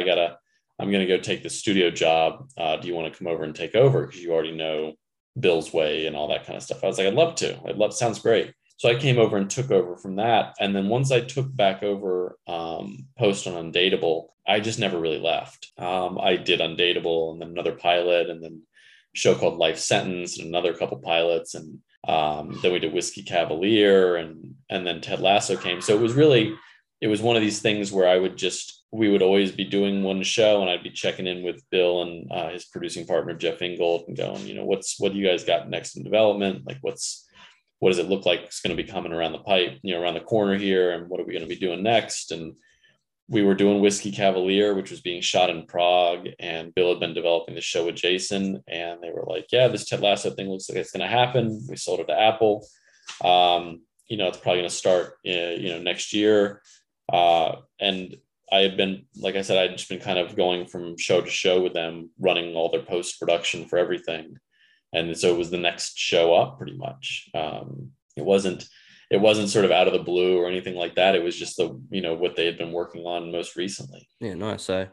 I'm going to go take the studio job. Do you want to come over and take over? Cause you already know Bill's way and all that kind of stuff. I was like, I'd love to, sounds great. So I came over and took over from that. And then once I took back over post on Undateable, I just never really left. I did Undateable and then another pilot and then a show called Life Sentence and another couple pilots. And then we did Whiskey Cavalier and then Ted Lasso came. So it was one of these things where we would always be doing one show and I'd be checking in with Bill and his producing partner, Jeff Ingold, and going, what do you guys got next in development? Like what does it look like it's going to be coming around the pipe, around the corner here? And what are we going to be doing next? And we were doing Whiskey Cavalier, which was being shot in Prague, and Bill had been developing the show with Jason. And they were like, yeah, this Ted Lasso thing looks like it's going to happen. We sold it to Apple. It's probably going to start, next year. And I had been, like I said, I'd just been kind of going from show to show with them, running all their post-production for everything. And so it was the next show up pretty much. It wasn't sort of out of the blue or anything like that. It was just what they had been working on most recently. Yeah, nice. So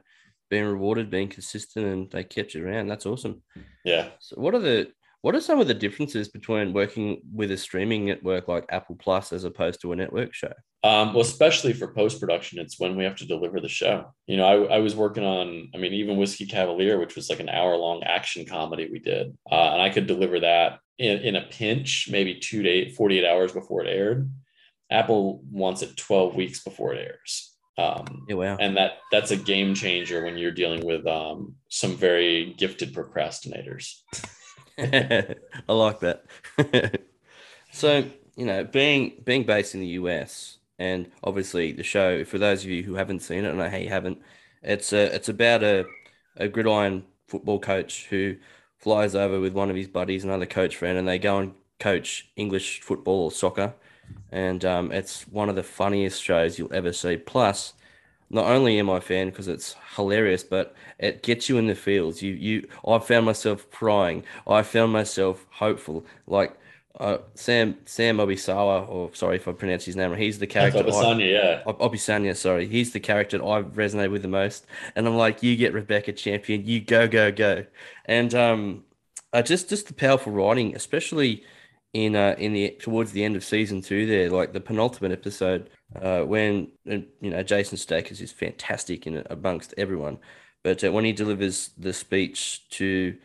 being rewarded, being consistent, and they kept you around. That's awesome. Yeah. So what are some of the differences between working with a streaming network like Apple Plus as opposed to a network show? Well, especially for post-production, it's when we have to deliver the show. I was working on, even Whiskey Cavalier, which was like an hour-long action comedy we did. And I could deliver that in a pinch, maybe 48 hours before it aired. Apple wants it 12 weeks before it airs. Wow. And that's a game changer when you're dealing with some very gifted procrastinators. I like that. So, being based in the US, and obviously the show, for those of you who haven't seen it, and I know you haven't, it's about a gridiron football coach who flies over with one of his buddies, another coach friend, and they go and coach English football or soccer. And it's one of the funniest shows you'll ever see. Plus, not only am I a fan because it's hilarious, but it gets you in the feels. I found myself crying. I found myself hopeful. Like Sam Obisawa, or sorry if I pronounce his name, he's the character. Obisanya, sorry. He's the character I resonate with the most. And I'm like, you get Rebecca Champion, you go, go, go. And just the powerful writing, especially towards the end of season 2 there, like the penultimate episode, when Jason Sudeikis is fantastic in amongst everyone, but when he delivers the speech to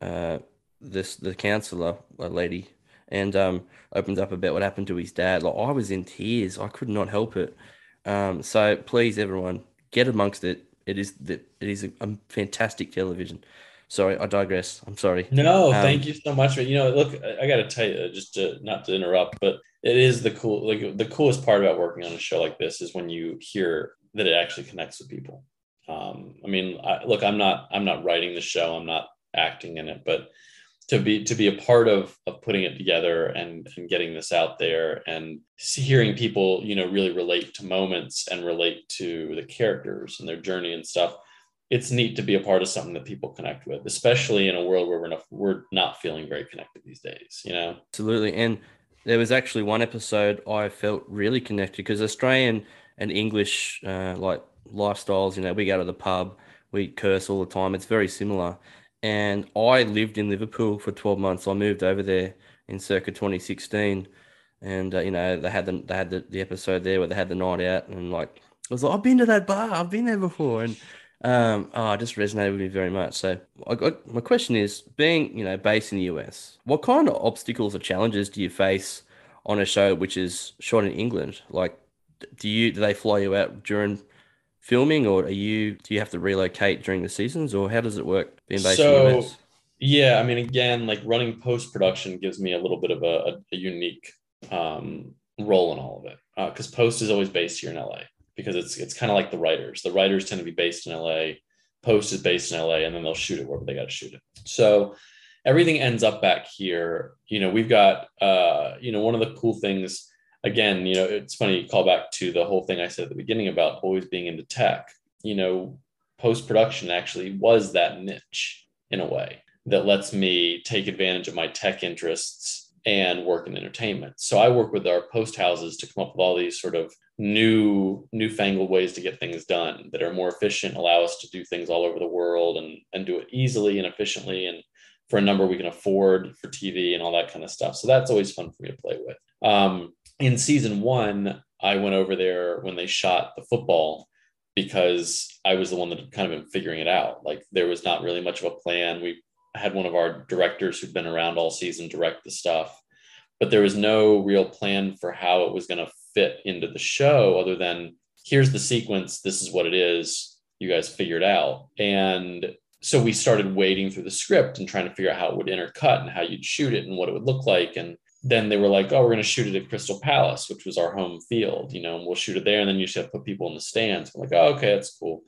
the counselor, a lady, and opens up about what happened to his dad, like I was in tears. I could not help it. So please, everyone, get amongst it. It is a fantastic television. Sorry, I digress. I'm sorry. No, thank you so much. Look, I got to tell you, just not to interrupt, but it is the coolest part about working on a show like this is when you hear that it actually connects with people. I'm not writing the show. I'm not acting in it, but to be a part of putting it together and getting this out there and hearing people, really relate to moments and relate to the characters and their journey and stuff. It's neat to be a part of something that people connect with, especially in a world where we're not feeling very connected these days, Absolutely. And there was actually one episode I felt really connected because Australian and English lifestyles, we go to the pub, we curse all the time. It's very similar. And I lived in Liverpool for 12 months. I moved over there in circa 2016. And, they had the episode there where they had the night out and I was like, I've been to that bar. I've been there before. And, it just resonated with me very much. So my question is, being, based in the US, what kind of obstacles or challenges do you face on a show which is shot in England? Like, do they fly you out during filming, or do you have to relocate during the seasons, or how does it work being based in the US? Yeah, again, running post-production gives me a little bit of a unique role in all of it, because post is always based here in LA. Because it's kind of like the writers. The writers tend to be based in LA, post is based in LA, and then they'll shoot it wherever they got to shoot it. So everything ends up back here. We've got, one of the cool things, again, it's funny, you call back to the whole thing I said at the beginning about always being into tech. Post-production actually was that niche in a way that lets me take advantage of my tech interests and work in entertainment. So I work with our post houses to come up with all these sort of newfangled ways to get things done that are more efficient, allow us to do things all over the world and do it easily and efficiently and for a number we can afford for TV and all that kind of stuff. So that's always fun for me to play with. In season one, I went over there when they shot the football because I was the one that had kind of been figuring it out. Like there was not really much of a plan. We had one of our directors who'd been around all season direct the stuff, but there was no real plan for how it was going to fit into the show other than here's the sequence. This is what it is. You guys figure it out. And so we started wading through the script and trying to figure out how it would intercut and how you'd shoot it and what it would look like. And then they were like, oh, we're going to shoot it at Crystal Palace, which was our home field, you know, and we'll shoot it there. And then you just have to put people in the stands. I'm like, oh, okay, that's cool.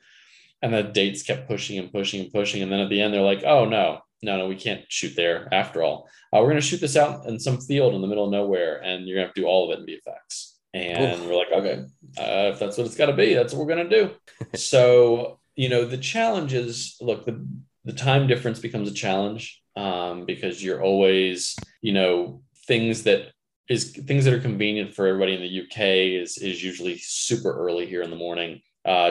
And the dates kept pushing and pushing and pushing. And then at the end, they're like, oh, no, we can't shoot there after all. We're going to shoot this out in some field in the middle of nowhere, and you're going to have to do all of it in VFX. And We're like, okay, if that's what it's got to be, that's what we're going to do. So, you know, the challenge is, look, the time difference becomes a challenge because you're always, you know, things that are convenient for everybody in the UK is usually super early here in the morning,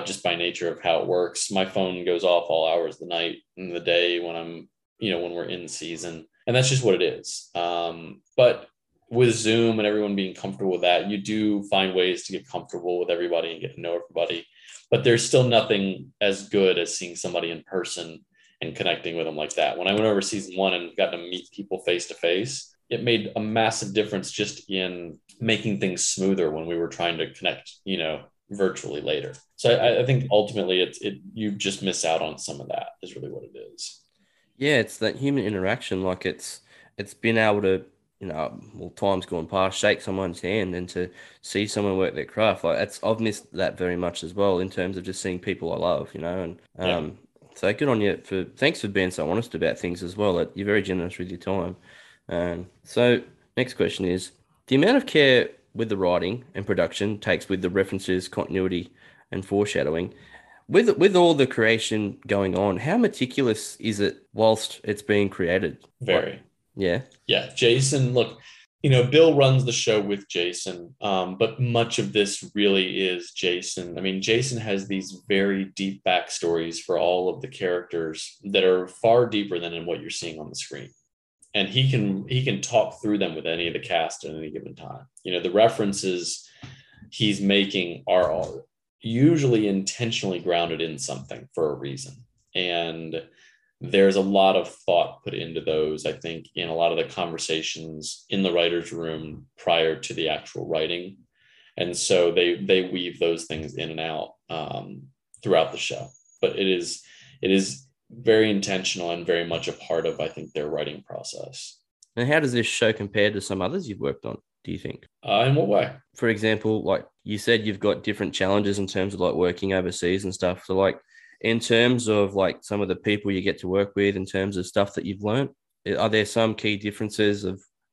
just by nature of how it works. My phone goes off all hours of the night and the day when I'm, you know, when we're in season, and that's just what it is. But with Zoom and everyone being comfortable with that, you do find ways to get comfortable with everybody and get to know everybody, but there's still nothing as good as seeing somebody in person and connecting with them like that. When I went over season one and got to meet people face to face, it made a massive difference just in making things smoother when we were trying to connect, you know, virtually later. So I think ultimately you just miss out on some of that is really what it is. Yeah, it's that human interaction. Like it's been able to, you know, well, time's gone past, shake someone's hand and to see someone work their craft. Like I've missed that very much as well in terms of just seeing people I love, you know, and So good on you thanks for being so honest about things as well. Like, you're very generous with your time. So next question is, the amount of care with the writing and production takes with the references, continuity and foreshadowing. With all the creation going on, how meticulous is it whilst it's being created? Very. Like, yeah. Yeah. Jason, look, you know, Bill runs the show with Jason, but much of this really is Jason. I mean, Jason has these very deep backstories for all of the characters that are far deeper than in what you're seeing on the screen. And he can talk through them with any of the cast at any given time. You know, the references he's making are all usually intentionally grounded in something for a reason. And there's a lot of thought put into those, I think, in a lot of the conversations in the writer's room prior to the actual writing. And so they weave those things in and out throughout the show. But it is very intentional and very much a part of, I think, their writing process. And how does this show compare to some others you've worked on, do you think? In what way? For example, like you said, you've got different challenges in terms of like working overseas and stuff. So like in terms of like some of the people you get to work with, in terms of stuff that you've learned, are there some key differences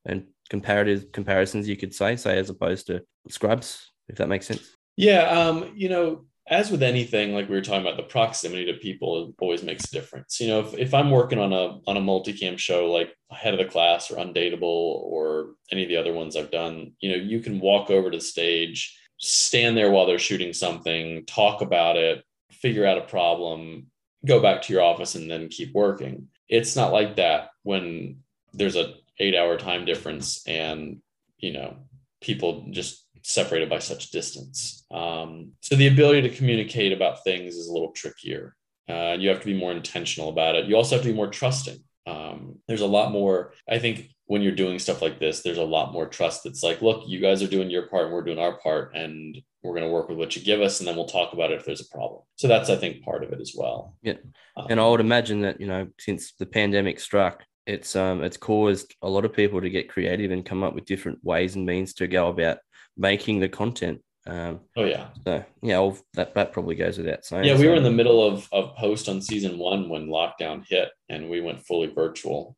and comparisons you could say as opposed to Scrubs, if that makes sense? Yeah, you know, as with anything, like we were talking about, the proximity to people always makes a difference. You know, if I'm working on a multicam show like Head of the Class or Undateable or any of the other ones I've done, you know, you can walk over to the stage, stand there while they're shooting something, talk about it, figure out a problem, go back to your office and then keep working. It's not like that when there's an 8-hour time difference and, you know, people just separated by such distance. So the ability to communicate about things is a little trickier. You have to be more intentional about it. You also have to be more trusting. There's a lot more, I think, when you're doing stuff like this, there's a lot more trust. That's like, look, you guys are doing your part and we're doing our part and we're going to work with what you give us. And then we'll talk about it if there's a problem. So that's, I think, part of it as well. Yeah. And I would imagine that, you know, since the pandemic struck, it's caused a lot of people to get creative and come up with different ways and means to go about making the content. That probably goes without saying. Yeah, we were in the middle of post on season one when lockdown hit and we went fully virtual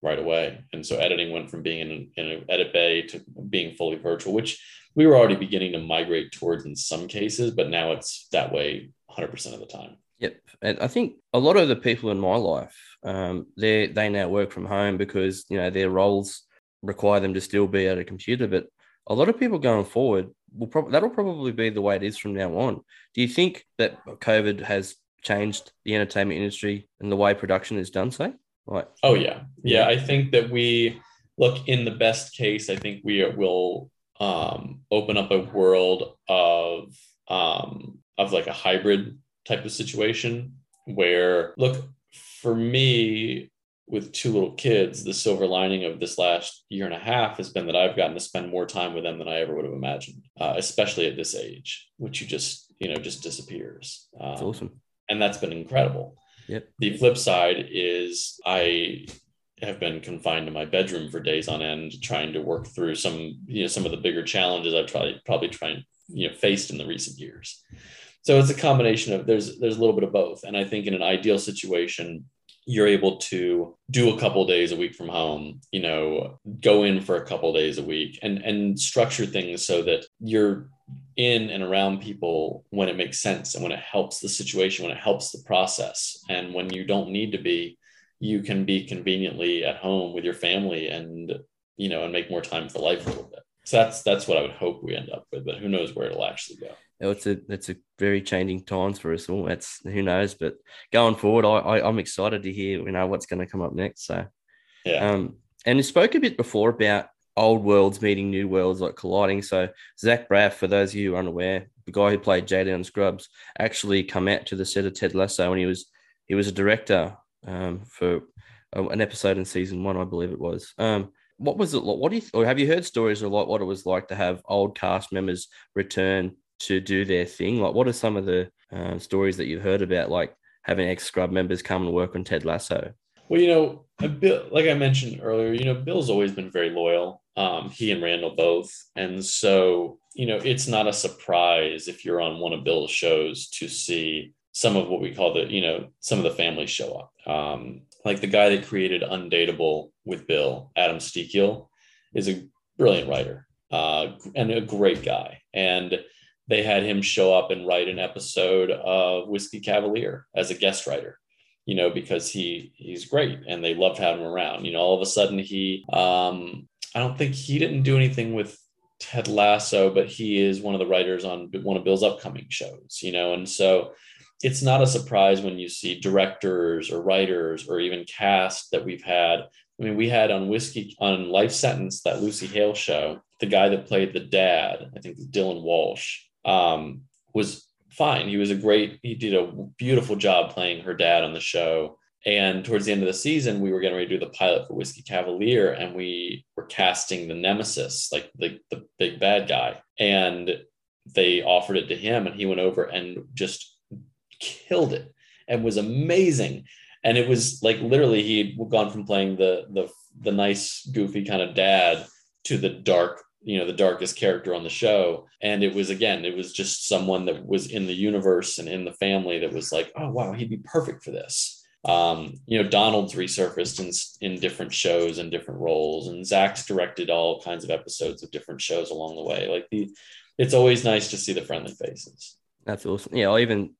right away. And so editing went from being in an edit bay to being fully virtual, which we were already beginning to migrate towards in some cases, but now it's that way 100% of the time. Yep. And I think a lot of the people in my life, they now work from home because, you know, their roles require them to still be at a computer. But a lot of people going forward will that'll probably be the way it is from now on. Do you think that COVID has changed the entertainment industry and the way production is done, say? Like, oh yeah. Yeah. I think that we look, in the best case, I think we will open up a world of like a hybrid type of situation where, look, for me, with two little kids, the silver lining of this last year and a half has been that I've gotten to spend more time with them than I ever would have imagined, especially at this age, which just disappears. That's awesome. And that's been incredible. Yep. The flip side is I have been confined to my bedroom for days on end, trying to work through some of the bigger challenges I've probably faced in the recent years. So it's a combination of there's a little bit of both. And I think in an ideal situation, you're able to do a couple days a week from home, go in for a couple days a week and structure things so that you're in and around people when it makes sense and when it helps the situation, when it helps the process. And when you don't need to be, you can be conveniently at home with your family and make more time for life a little bit. So that's what I would hope we end up with, but who knows where it'll actually go. It's a very changing times for us all. That's, who knows, but going forward, I'm excited to hear, what's going to come up next. So, yeah. And you spoke a bit before about old worlds meeting new worlds, like colliding. So Zach Braff, for those of you who are unaware, the guy who played Jaden on Scrubs, actually come out to the set of Ted Lasso, and he was a director for an episode in season 1, I believe it was. What was it like? Have you heard stories of like what it was like to have old cast members return to do their thing? Like, what are some of the stories that you've heard about, like having ex-Scrub members come and work on Ted Lasso? Well, Bill, like I mentioned earlier, Bill's always been very loyal. He and Randall both. And so, it's not a surprise if you're on one of Bill's shows to see some of what we call some of the family show up. Like the guy that created Undateable with Bill, Adam Stekiel, is a brilliant writer and a great guy. And they had him show up and write an episode of Whiskey Cavalier as a guest writer, because he's great and they loved having him around. All of a sudden I don't think he didn't do anything with Ted Lasso, but he is one of the writers on one of Bill's upcoming shows, and so it's not a surprise when you see directors or writers or even cast that we've had. I mean, we had on Life Sentence, that Lucy Hale show, the guy that played the dad, I think Dylan Walsh, was fine. He did a beautiful job playing her dad on the show. And towards the end of the season, we were getting ready to do the pilot for Whiskey Cavalier, and we were casting the nemesis, like the big bad guy. And they offered it to him, and he went over and just killed it and was amazing. And it was like, literally, he had gone from playing the nice goofy kind of dad to the dark, the darkest character on the show. And it was just someone that was in the universe and in the family that was like, oh wow, he'd be perfect for this. Donald's resurfaced in different shows and different roles, and Zach's directed all kinds of episodes of different shows along the way. Like, it's always nice to see the friendly faces. That's awesome. Yeah, I even,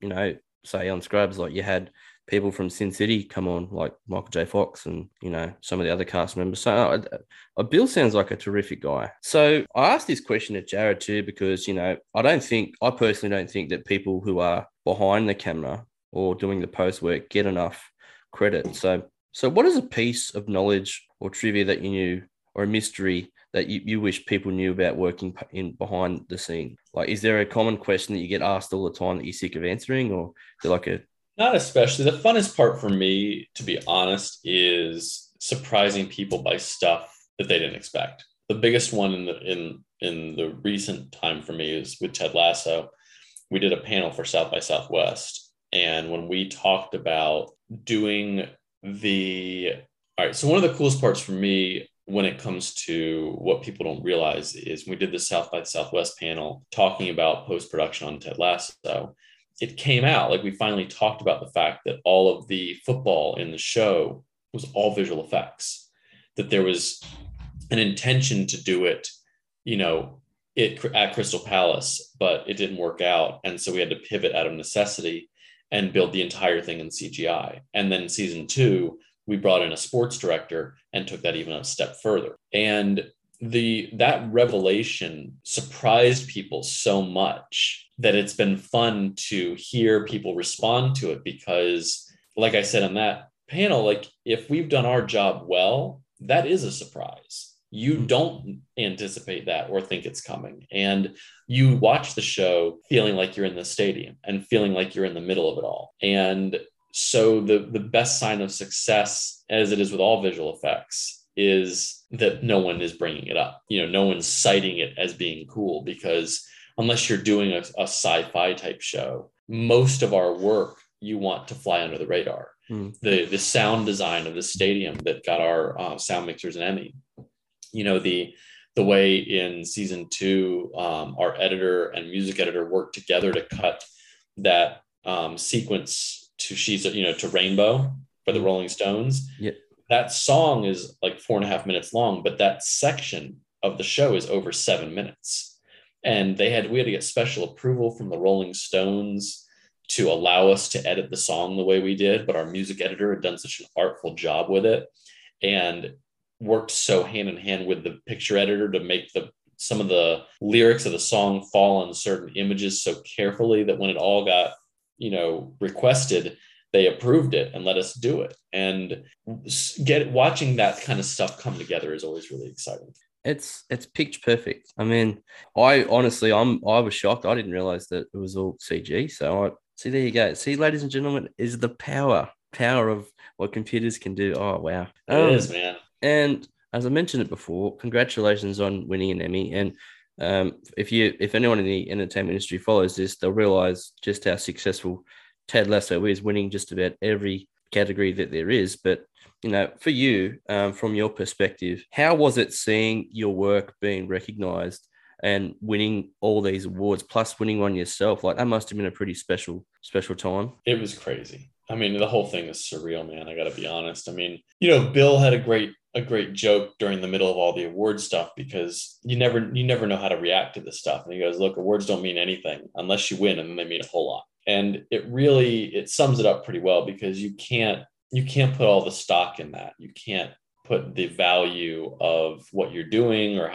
say on Scrubs, like you had people from Spin City come on, like Michael J. Fox and, some of the other cast members. So Bill sounds like a terrific guy. So I asked this question to Jared too, because, I personally don't think that people who are behind the camera or doing the post work get enough credit. So what is a piece of knowledge or trivia that you knew, or a mystery that you wish people knew about working in behind the scene? Like, is there a common question that you get asked all the time that you're sick of answering, or is there Not especially. The funnest part for me, to be honest, is surprising people by stuff that they didn't expect. The biggest one in the recent time for me is with Ted Lasso. We did a panel for South by Southwest, and when we talked about all right, so one of the coolest parts for me when it comes to what people don't realize is we did the South by Southwest panel talking about post-production on Ted Lasso. It came out, like, we finally talked about the fact that all of the football in the show was all visual effects, that there was an intention to do it, at Crystal Palace, but it didn't work out. And so we had to pivot out of necessity and build the entire thing in CGI. And then season 2, we brought in a sports director and took that even a step further. And that revelation surprised people so much that it's been fun to hear people respond to it, because like I said on that panel, like if we've done our job well, that is a surprise. You don't anticipate that or think it's coming. And you watch the show feeling like you're in the stadium and feeling like you're in the middle of it all. And so the best sign of success, as it is with all visual effects, is that no one is bringing it up. You know, no one's citing it as being cool, because unless you're doing a sci-fi type show, most of our work you want to fly under the radar. The sound design of the stadium that got our sound mixers an Emmy. You know, the way in season 2, our editor and music editor worked together to cut that sequence to to Rainbow for the Rolling Stones. Yep. That song is like 4.5 minutes long, but that section of the show is over 7 minutes. And we had to get special approval from the Rolling Stones to allow us to edit the song the way we did, but our music editor had done such an artful job with it and worked so hand in hand with the picture editor to make some of the lyrics of the song fall on certain images so carefully that when it all got, requested, they approved it and let us do it. And watching that kind of stuff come together is always really exciting. It's pitch perfect. I mean, I was shocked. I didn't realize that it was all CG. So see, there you go. See, ladies and gentlemen, is the power of what computers can do. Oh, wow. It is, man. And as I mentioned it before, congratulations on winning an Emmy. And if anyone in the entertainment industry follows this, they'll realize just how successful Ted Lasso is, winning just about every category that there is. But for you, from your perspective, how was it seeing your work being recognized and winning all these awards, plus winning one yourself? Like, that must have been a pretty special time. It was crazy. I mean, the whole thing is surreal, man. I got to be honest. I mean, Bill had a great joke during the middle of all the award stuff, because you never know how to react to this stuff. And he goes, "Look, awards don't mean anything unless you win, and then they mean a whole lot." And it sums it up pretty well, because you can't put all the stock in that. You can't put the value of what you're doing or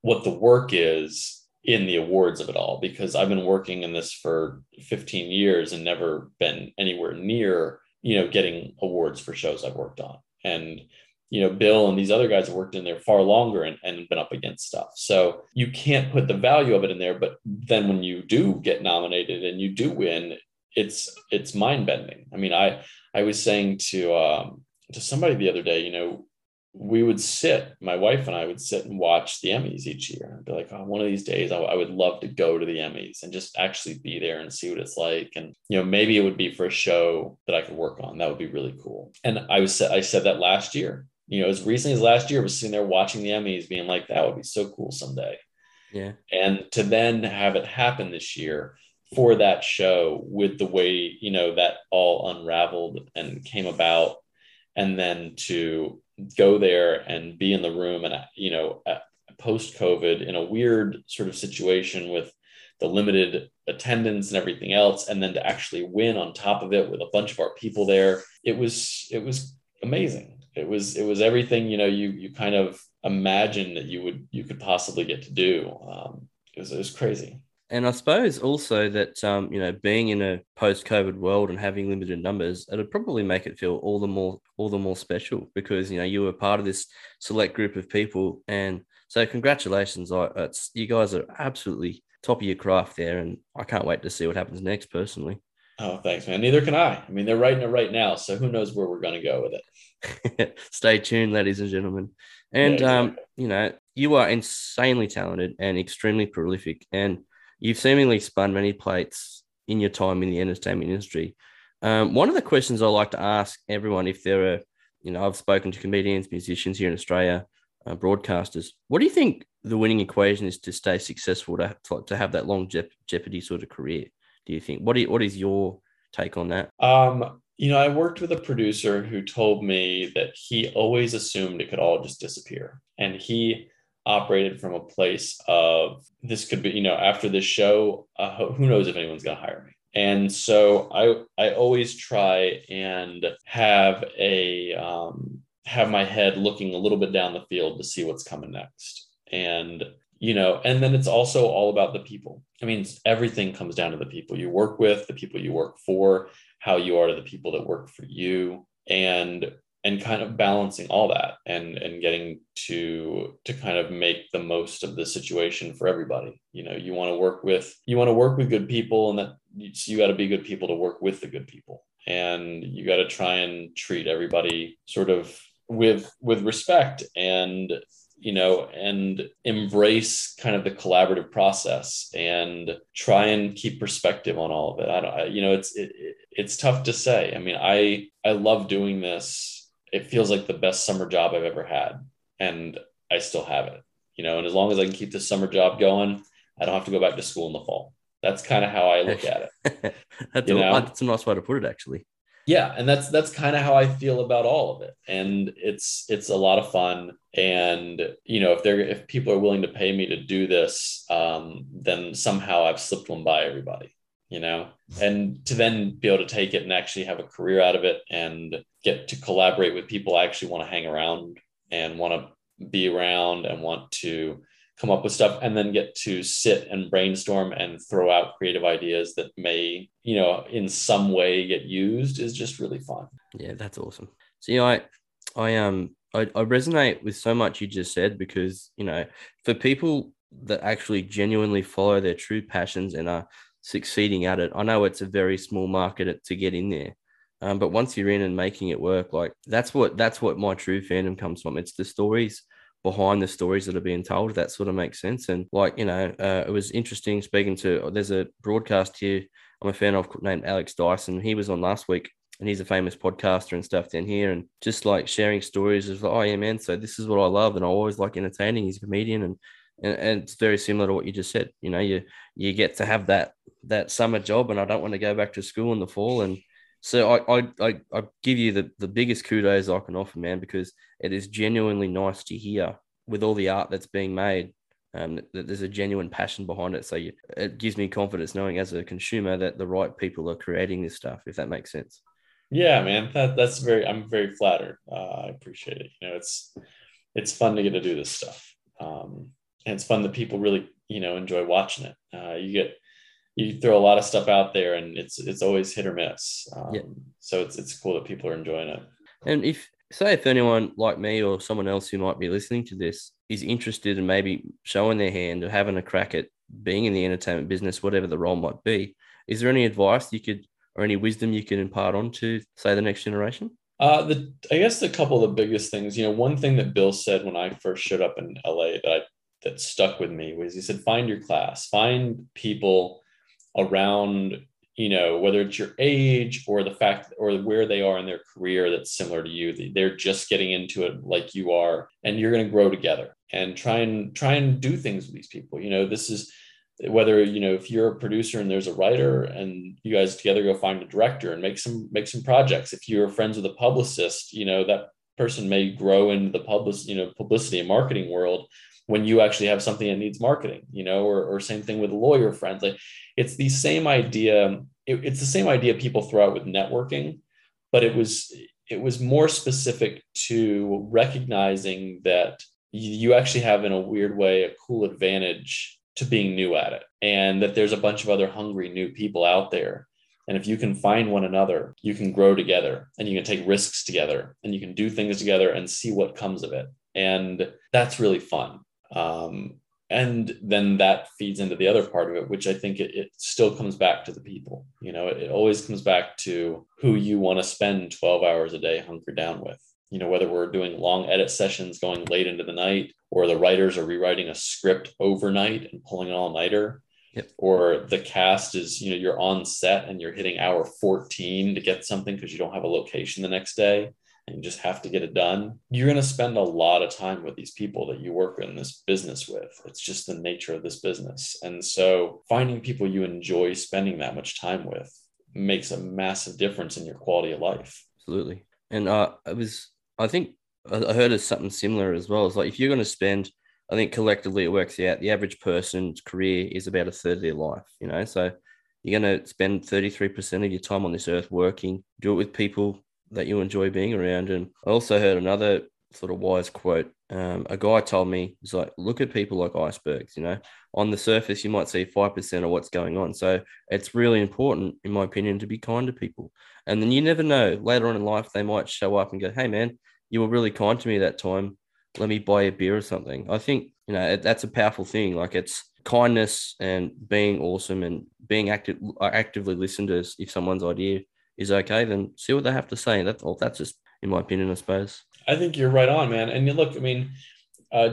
what the work is in the awards of it all, because I've been working in this for 15 years and never been anywhere near, getting awards for shows I've worked on. And, Bill and these other guys have worked in there far longer and been up against stuff. So you can't put the value of it in there, but then when you do get nominated and you do win, it's mind bending. I mean, I was saying to somebody the other day, my wife and I would sit and watch the Emmys each year. I'd be like, one of these days I would love to go to the Emmys and just actually be there and see what it's like. And, maybe it would be for a show that I could work on. That would be really cool. And I said that last year, as recently as last year, I was sitting there watching the Emmys being like, that would be so cool someday. Yeah. And to then have it happen this year for that show, with the way, that all unraveled and came about, and then to go there and be in the room and, post-COVID in a weird sort of situation with the limited attendance and everything else, and then to actually win on top of it with a bunch of our people there, it was amazing. It was everything, you kind of imagined that you could possibly get to do. It was crazy. And I suppose also that, being in a post-COVID world and having limited numbers, it'd probably make it feel all the more special, because, you were part of this select group of people. And so congratulations. You guys are absolutely top of your craft there. And I can't wait to see what happens next personally. Oh, thanks, man. Neither can I. I mean, they're writing it right now, so who knows where we're going to go with it. Stay tuned, ladies and gentlemen. And, yeah, exactly. You are insanely talented and extremely prolific, and you've seemingly spun many plates in your time in the entertainment industry. One of the questions I like to ask everyone, if there are, I've spoken to comedians, musicians here in Australia, broadcasters, what do you think the winning equation is to stay successful, to have that long Jeopardy sort of career? Do you think? What is your take on that? I worked with a producer who told me that he always assumed it could all just disappear. And he operated from a place of, this could be, after this show, who knows if anyone's going to hire me. And so I always try and have a have my head looking a little bit down the field to see what's coming next. And, you know, and then it's also all about the people. I mean, everything comes down to the people you work with, the people you work for, how you are to the people that work for you, and kind of balancing all that and getting to kind of make the most of the situation for everybody. You know, you want to work with good people, and that you got to be good people to work with the good people. And you got to try and treat everybody sort of with respect, and, you know, and embrace kind of the collaborative process and try and keep perspective on all of it. It's tough to say. I mean, I love doing this. It feels like the best summer job I've ever had, and I still have it, you know, and as long as I can keep this summer job going, I don't have to go back to school in the fall. That's kind of how I look at it. That's a nice way to put it, actually. Yeah. And that's kind of how I feel about all of it. And it's a lot of fun. And, you know, if people are willing to pay me to do this, then somehow I've slipped one by everybody, you know, and to then be able to take it and actually have a career out of it and get to collaborate with people I actually want to hang around and want to be around and want to come up with stuff, and then get to sit and brainstorm and throw out creative ideas that may, you know, in some way get used, is just really fun. Yeah, that's awesome. So, you know, I resonate with so much you just said, because, you know, for people that actually genuinely follow their true passions and are succeeding at it, I know it's a very small market to get in there. But once you're in and making it work, like that's what my true fandom comes from. It's the stories behind the stories that are being told, that sort of makes sense. And like, you know, it was interesting speaking to, there's a broadcast here I'm a fan of named Alex Dyson. He was on last week, and he's a famous podcaster and stuff down here, and just like sharing stories of, oh yeah, man, so this is what I love, and I always like entertaining. He's a comedian, and it's very similar to what you just said. You know, you get to have that summer job, and I don't want to go back to school in the fall. And so I give you the biggest kudos I can offer, man, because it is genuinely nice to hear with all the art that's being made, that there's a genuine passion behind it. So it gives me confidence knowing as a consumer that the right people are creating this stuff, if that makes sense. Yeah, man, I'm very flattered. I appreciate it. You know, it's fun to get to do this stuff. And it's fun that people really, you know, enjoy watching it. You throw a lot of stuff out there, and it's always hit or miss. So it's cool that people are enjoying it. And if anyone like me or someone else who might be listening to this is interested in maybe showing their hand or having a crack at being in the entertainment business, whatever the role might be, is there any advice you could, or any wisdom you could impart on to, say, the next generation? I guess the couple of the biggest things, you know, one thing that Bill said when I first showed up in LA that stuck with me was, he said, find your class, find people around, you know, whether it's your age or the fact or where they are in their career that's similar to you. They're just getting into it like you are, and you're going to grow together and try and do things with these people. You know, this is whether, you know, if you're a producer and there's a writer, and you guys together go find a director and make some projects. If you're friends with a publicist, you know, that person may grow into the publicity and marketing world when you actually have something that needs marketing, you know, or same thing with a lawyer friend. Like, it's the same idea. It's the same idea people throw out with networking, but it was more specific to recognizing that you actually have, in a weird way, a cool advantage to being new at it, and that there's a bunch of other hungry new people out there. And if you can find one another, you can grow together, and you can take risks together, and you can do things together and see what comes of it. And that's really fun. And then that feeds into the other part of it, which I think it still comes back to the people. You know, it always comes back to who you want to spend 12 hours a day hunkered down with. You know, whether we're doing long edit sessions going late into the night, or the writers are rewriting a script overnight and pulling an all-nighter. Yep. Or the cast is, you know, you're on set and you're hitting hour 14 to get something because you don't have a location the next day, and you just have to get it done. You're going to spend a lot of time with these people that you work in this business with. It's just the nature of this business. And so finding people you enjoy spending that much time with makes a massive difference in your quality of life. Absolutely. And I heard of something similar as well. It's like, if you're going to spend, I think collectively it works out, the average person's career is about a third of their life, you know? So You're going to spend 33% of your time on this earth working. Do it with people that you enjoy being around. And I also heard another sort of wise quote. A guy told me, he's like, look at people like icebergs, you know, on the surface, you might see 5% of what's going on. So it's really important, in my opinion, to be kind to people. And then you never know, later on in life, they might show up and go, hey man, you were really kind to me that time. Let me buy a beer or something. I think, you know, that's a powerful thing. Like, it's kindness and being awesome and being actively listened to. If someone's idea is okay, then see what they have to say. That's just, in my opinion, I suppose. I think you're right on, man. And you look, I mean,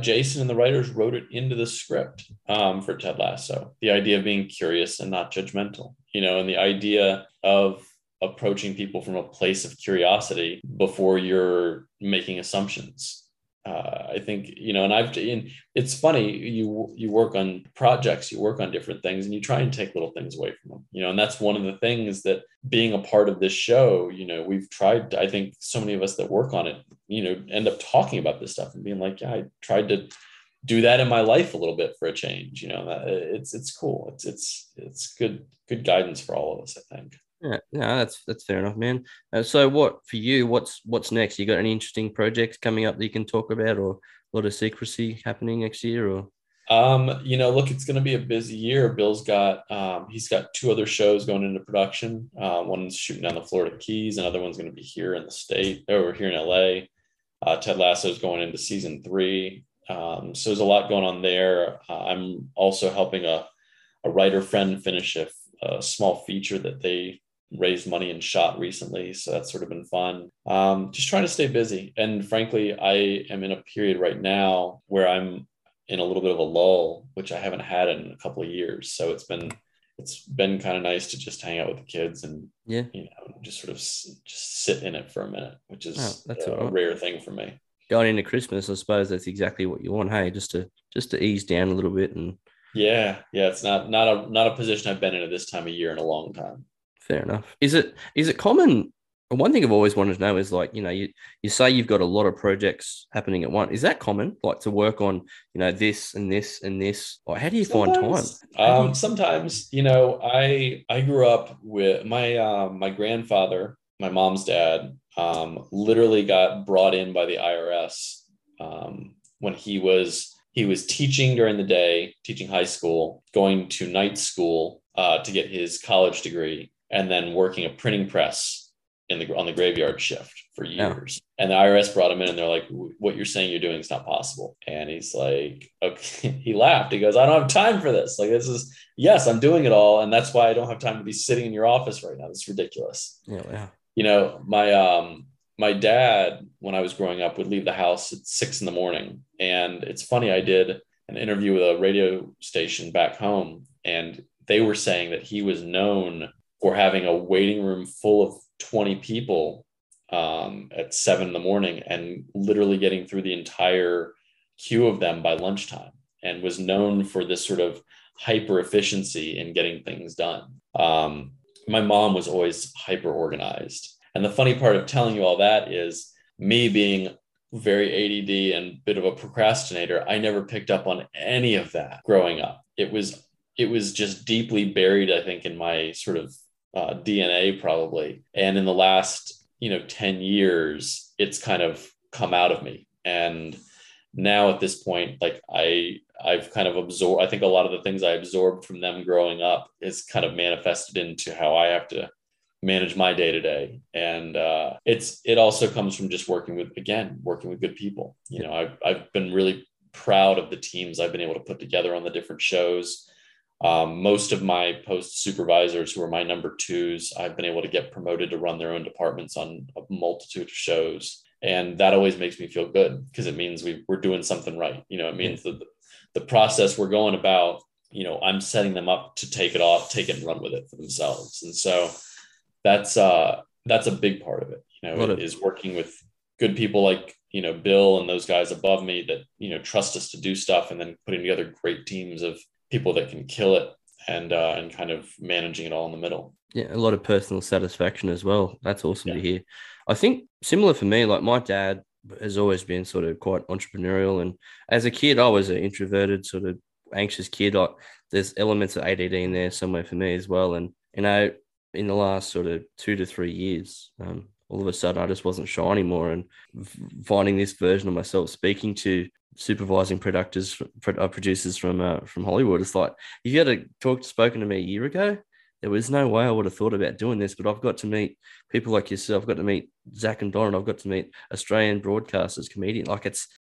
Jason and the writers wrote it into the script for Ted Lasso, the idea of being curious and not judgmental, you know, and the idea of approaching people from a place of curiosity before you're making assumptions. I think, you know, and it's funny, you work on projects, you work on different things, and you try and take little things away from them, you know, and that's one of the things that being a part of this show, you know, we've tried, I think so many of us that work on it, you know, end up talking about this stuff and being like, yeah, I tried to do that in my life a little bit for a change. You know, it's cool. It's good guidance for all of us, I think. Yeah, no, that's fair enough, man. So what, for you, what's next? You got any interesting projects coming up that you can talk about, or a lot of secrecy happening next year, or? You know, look, it's going to be a busy year. Bill's got, he's got two other shows going into production. One's shooting down the Florida Keys. Another one's going to be here in the state, over here in LA. Ted Lasso's going into season 3. So there's a lot going on there. I'm also helping a writer friend finish a small feature that they raised money and shot recently. So that's sort of been fun. Just trying to stay busy. And frankly, I am in a period right now where I'm in a little bit of a lull, which I haven't had in a couple of years. So it's been kind of nice to just hang out with the kids and, yeah, you know, just sort of just sit in it for a minute, which is a rare thing for me. Going into Christmas, I suppose that's exactly what you want. Hey, just to ease down a little bit. And yeah. It's not a position I've been in at this time of year in a long time. Fair enough. Is it common? One thing I've always wanted to know is, like, you know, you say you've got a lot of projects happening at once. Is that common? Like, to work on, you know, this and this and this, or how do you find time? Sometimes, you know, I grew up with my grandfather, my mom's dad, literally got brought in by the IRS when he was teaching during the day, teaching high school, going to night school to get his college degree, and then working a printing press on the graveyard shift for years. Yeah. And the IRS brought him in and they're like, what you're saying you're doing is not possible. And he's like, okay. He laughed. He goes, I don't have time for this. Like, yes, I'm doing it all. And that's why I don't have time to be sitting in your office right now. It's ridiculous. Yeah, yeah. You know, my dad, when I was growing up, would leave the house at 6 a.m. And it's funny, I did an interview with a radio station back home, and they were saying that he was known for having a waiting room full of 20 people at 7 a.m. and literally getting through the entire queue of them by lunchtime, and was known for this sort of hyper efficiency in getting things done. My mom was always hyper organized. And the funny part of telling you all that is, me being very ADD and a bit of a procrastinator, I never picked up on any of that growing up. It was just deeply buried, I think, in my sort of DNA probably. And in the last, you know, 10 years, it's kind of come out of me. And now at this point, like, I've kind of absorbed, I think a lot of the things I absorbed from them growing up is kind of manifested into how I have to manage my day to day. And it also comes from just working with good people. You know, I've been really proud of the teams I've been able to put together on the different shows. Most of my post supervisors, who are my number twos, I've been able to get promoted to run their own departments on a multitude of shows. And that always makes me feel good, because it means we're doing something right. You know, it means that the process we're going about, you know, I'm setting them up to take it off, take it and run with it for themselves. And so that's a big part of it, you know, is working with good people like, you know, Bill and those guys above me that, you know, trust us to do stuff, and then putting together great teams of people that can kill it, and kind of managing it all in the middle. Yeah. A lot of personal satisfaction as well. That's awesome to hear. I think similar for me, like, my dad has always been sort of quite entrepreneurial. And as a kid, I was an introverted, sort of anxious kid. There's elements of ADD in there somewhere for me as well. And you know, in the last sort of 2 to 3 years, all of a sudden I just wasn't shy anymore. And finding this version of myself speaking to supervising producers from Hollywood, it's like, if you had spoken to me a year ago, there was no way I would have thought about doing this. But I've got to meet people like yourself. I've got to meet Zach and Don. I've got to meet Australian broadcasters, comedians.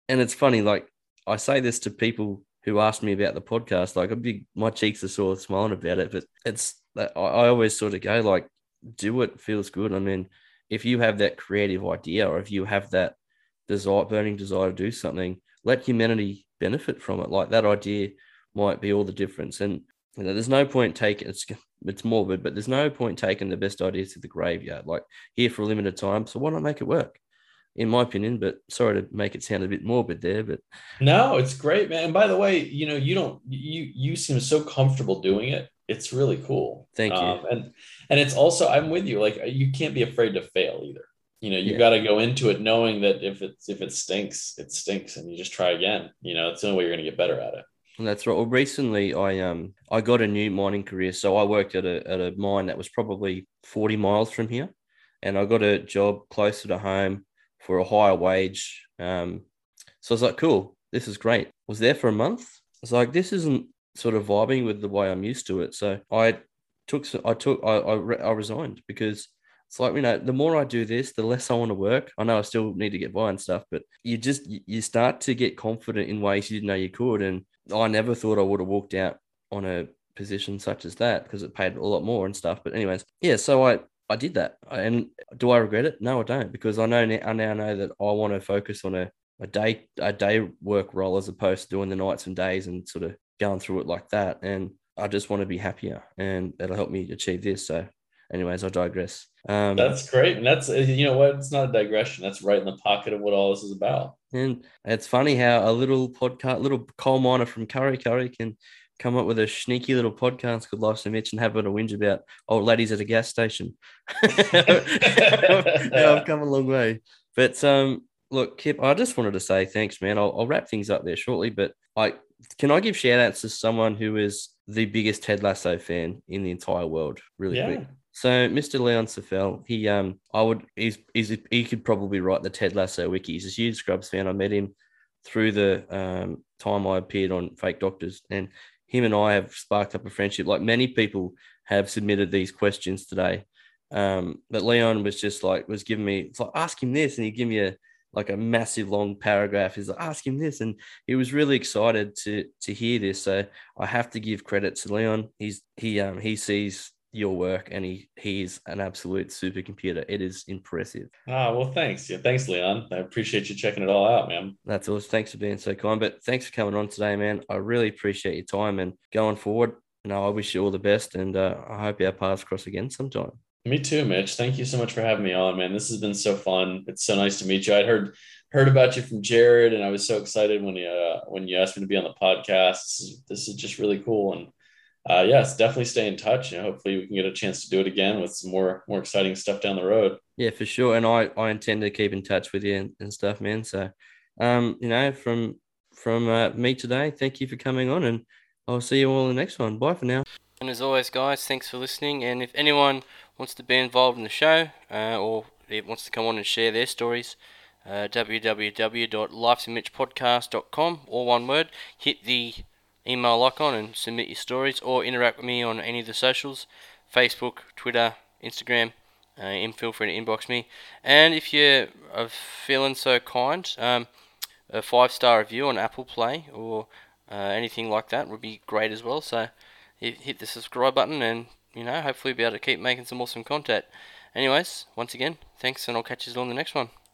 It's funny. Like, I say this to people who ask me about the podcast. Like, my cheeks are sort of smiling about it. But I always sort of go like, do what feels good. I mean, if you have that creative idea, or if you have that burning desire to do something, let humanity benefit from it. Like, that idea might be all the difference. And you know, there's no point taking, it's morbid, but there's no point taking the best ideas to the graveyard. Like, here for a limited time, so why not make it work? In my opinion, but sorry to make it sound a bit morbid there, but no, it's great, man. And by the way, you know, you seem so comfortable doing it. It's really cool. Thank you. And it's also, I'm with you. Like, you can't be afraid to fail either. You know, you got to go into it knowing that if it stinks, it stinks, and you just try again. You know, it's the only way you're going to get better at it. And that's right. Well, recently I got a new mining career, so I worked at a mine that was probably 40 miles from here, and I got a job closer to home for a higher wage. So I was like, cool, this is great. I was there for a month. I was like, this isn't sort of vibing with the way I'm used to it. So I resigned, because it's like, you know, the more I do this, the less I want to work. I know I still need to get by and stuff, but you start to get confident in ways you didn't know you could. And I never thought I would have walked out on a position such as that, because it paid a lot more and stuff. But anyways, yeah, so I did that. And do I regret it? No, I don't, because I now know that I want to focus on a day work role, as opposed to doing the nights and days and sort of going through it like that. And I just want to be happier, and that'll help me achieve this. So anyways, I digress. That's great. And that's, you know what, it's not a digression. That's right in the pocket of what all this is about. And it's funny how a little coal miner from Curry can come up with a sneaky little podcast called Life's a Mitch and have a whinge about old ladies at a gas station. I've come a long way. But look, Kip, I just wanted to say thanks, man. I'll wrap things up there shortly, but can I give shout outs to someone who is the biggest Ted Lasso fan in the entire world really quick? So Mr. Leon Safel, he could probably write the Ted Lasso wiki. He's a huge Scrubs fan. I met him through the time I appeared on Fake Doctors, and him and I have sparked up a friendship. Like, many people have submitted these questions today, but Leon was just like, was giving me, it's like, ask him this, and he gave me a massive long paragraph. He's like, ask him this, and he was really excited to hear this. So I have to give credit to Leon. He sees your work, and he is an absolute supercomputer. It is impressive. Well, thanks. Yeah, thanks, Leon. I appreciate you checking it all out, man. That's awesome. Thanks for being so kind. But thanks for coming on today, man. I really appreciate your time, and going forward, you know, I wish you all the best, and I hope our paths cross again sometime. Me too, Mitch. Thank you so much for having me on, man. This has been so fun. It's so nice to meet you. I'd heard about you from Jared, and I was so excited when you asked me to be on the podcast. This is just really cool. And yes, definitely stay in touch. You know, hopefully we can get a chance to do it again with some more exciting stuff down the road. Yeah, for sure. And I intend to keep in touch with you and stuff, man. So, you know, from me today, thank you for coming on, and I'll see you all in the next one. Bye for now. And as always, guys, thanks for listening. And if anyone wants to be involved in the show, or it wants to come on and share their stories, www.lifesamitchpodcast.com, all one word. Hit the email icon and submit your stories, or interact with me on any of the socials, Facebook, Twitter, Instagram, and feel free to inbox me. And if you're feeling so kind, a 5-star review on Apple Play or anything like that would be great as well. So hit the subscribe button, and you know, hopefully be able to keep making some awesome content. Anyways, once again, thanks, and I'll catch you on the next one.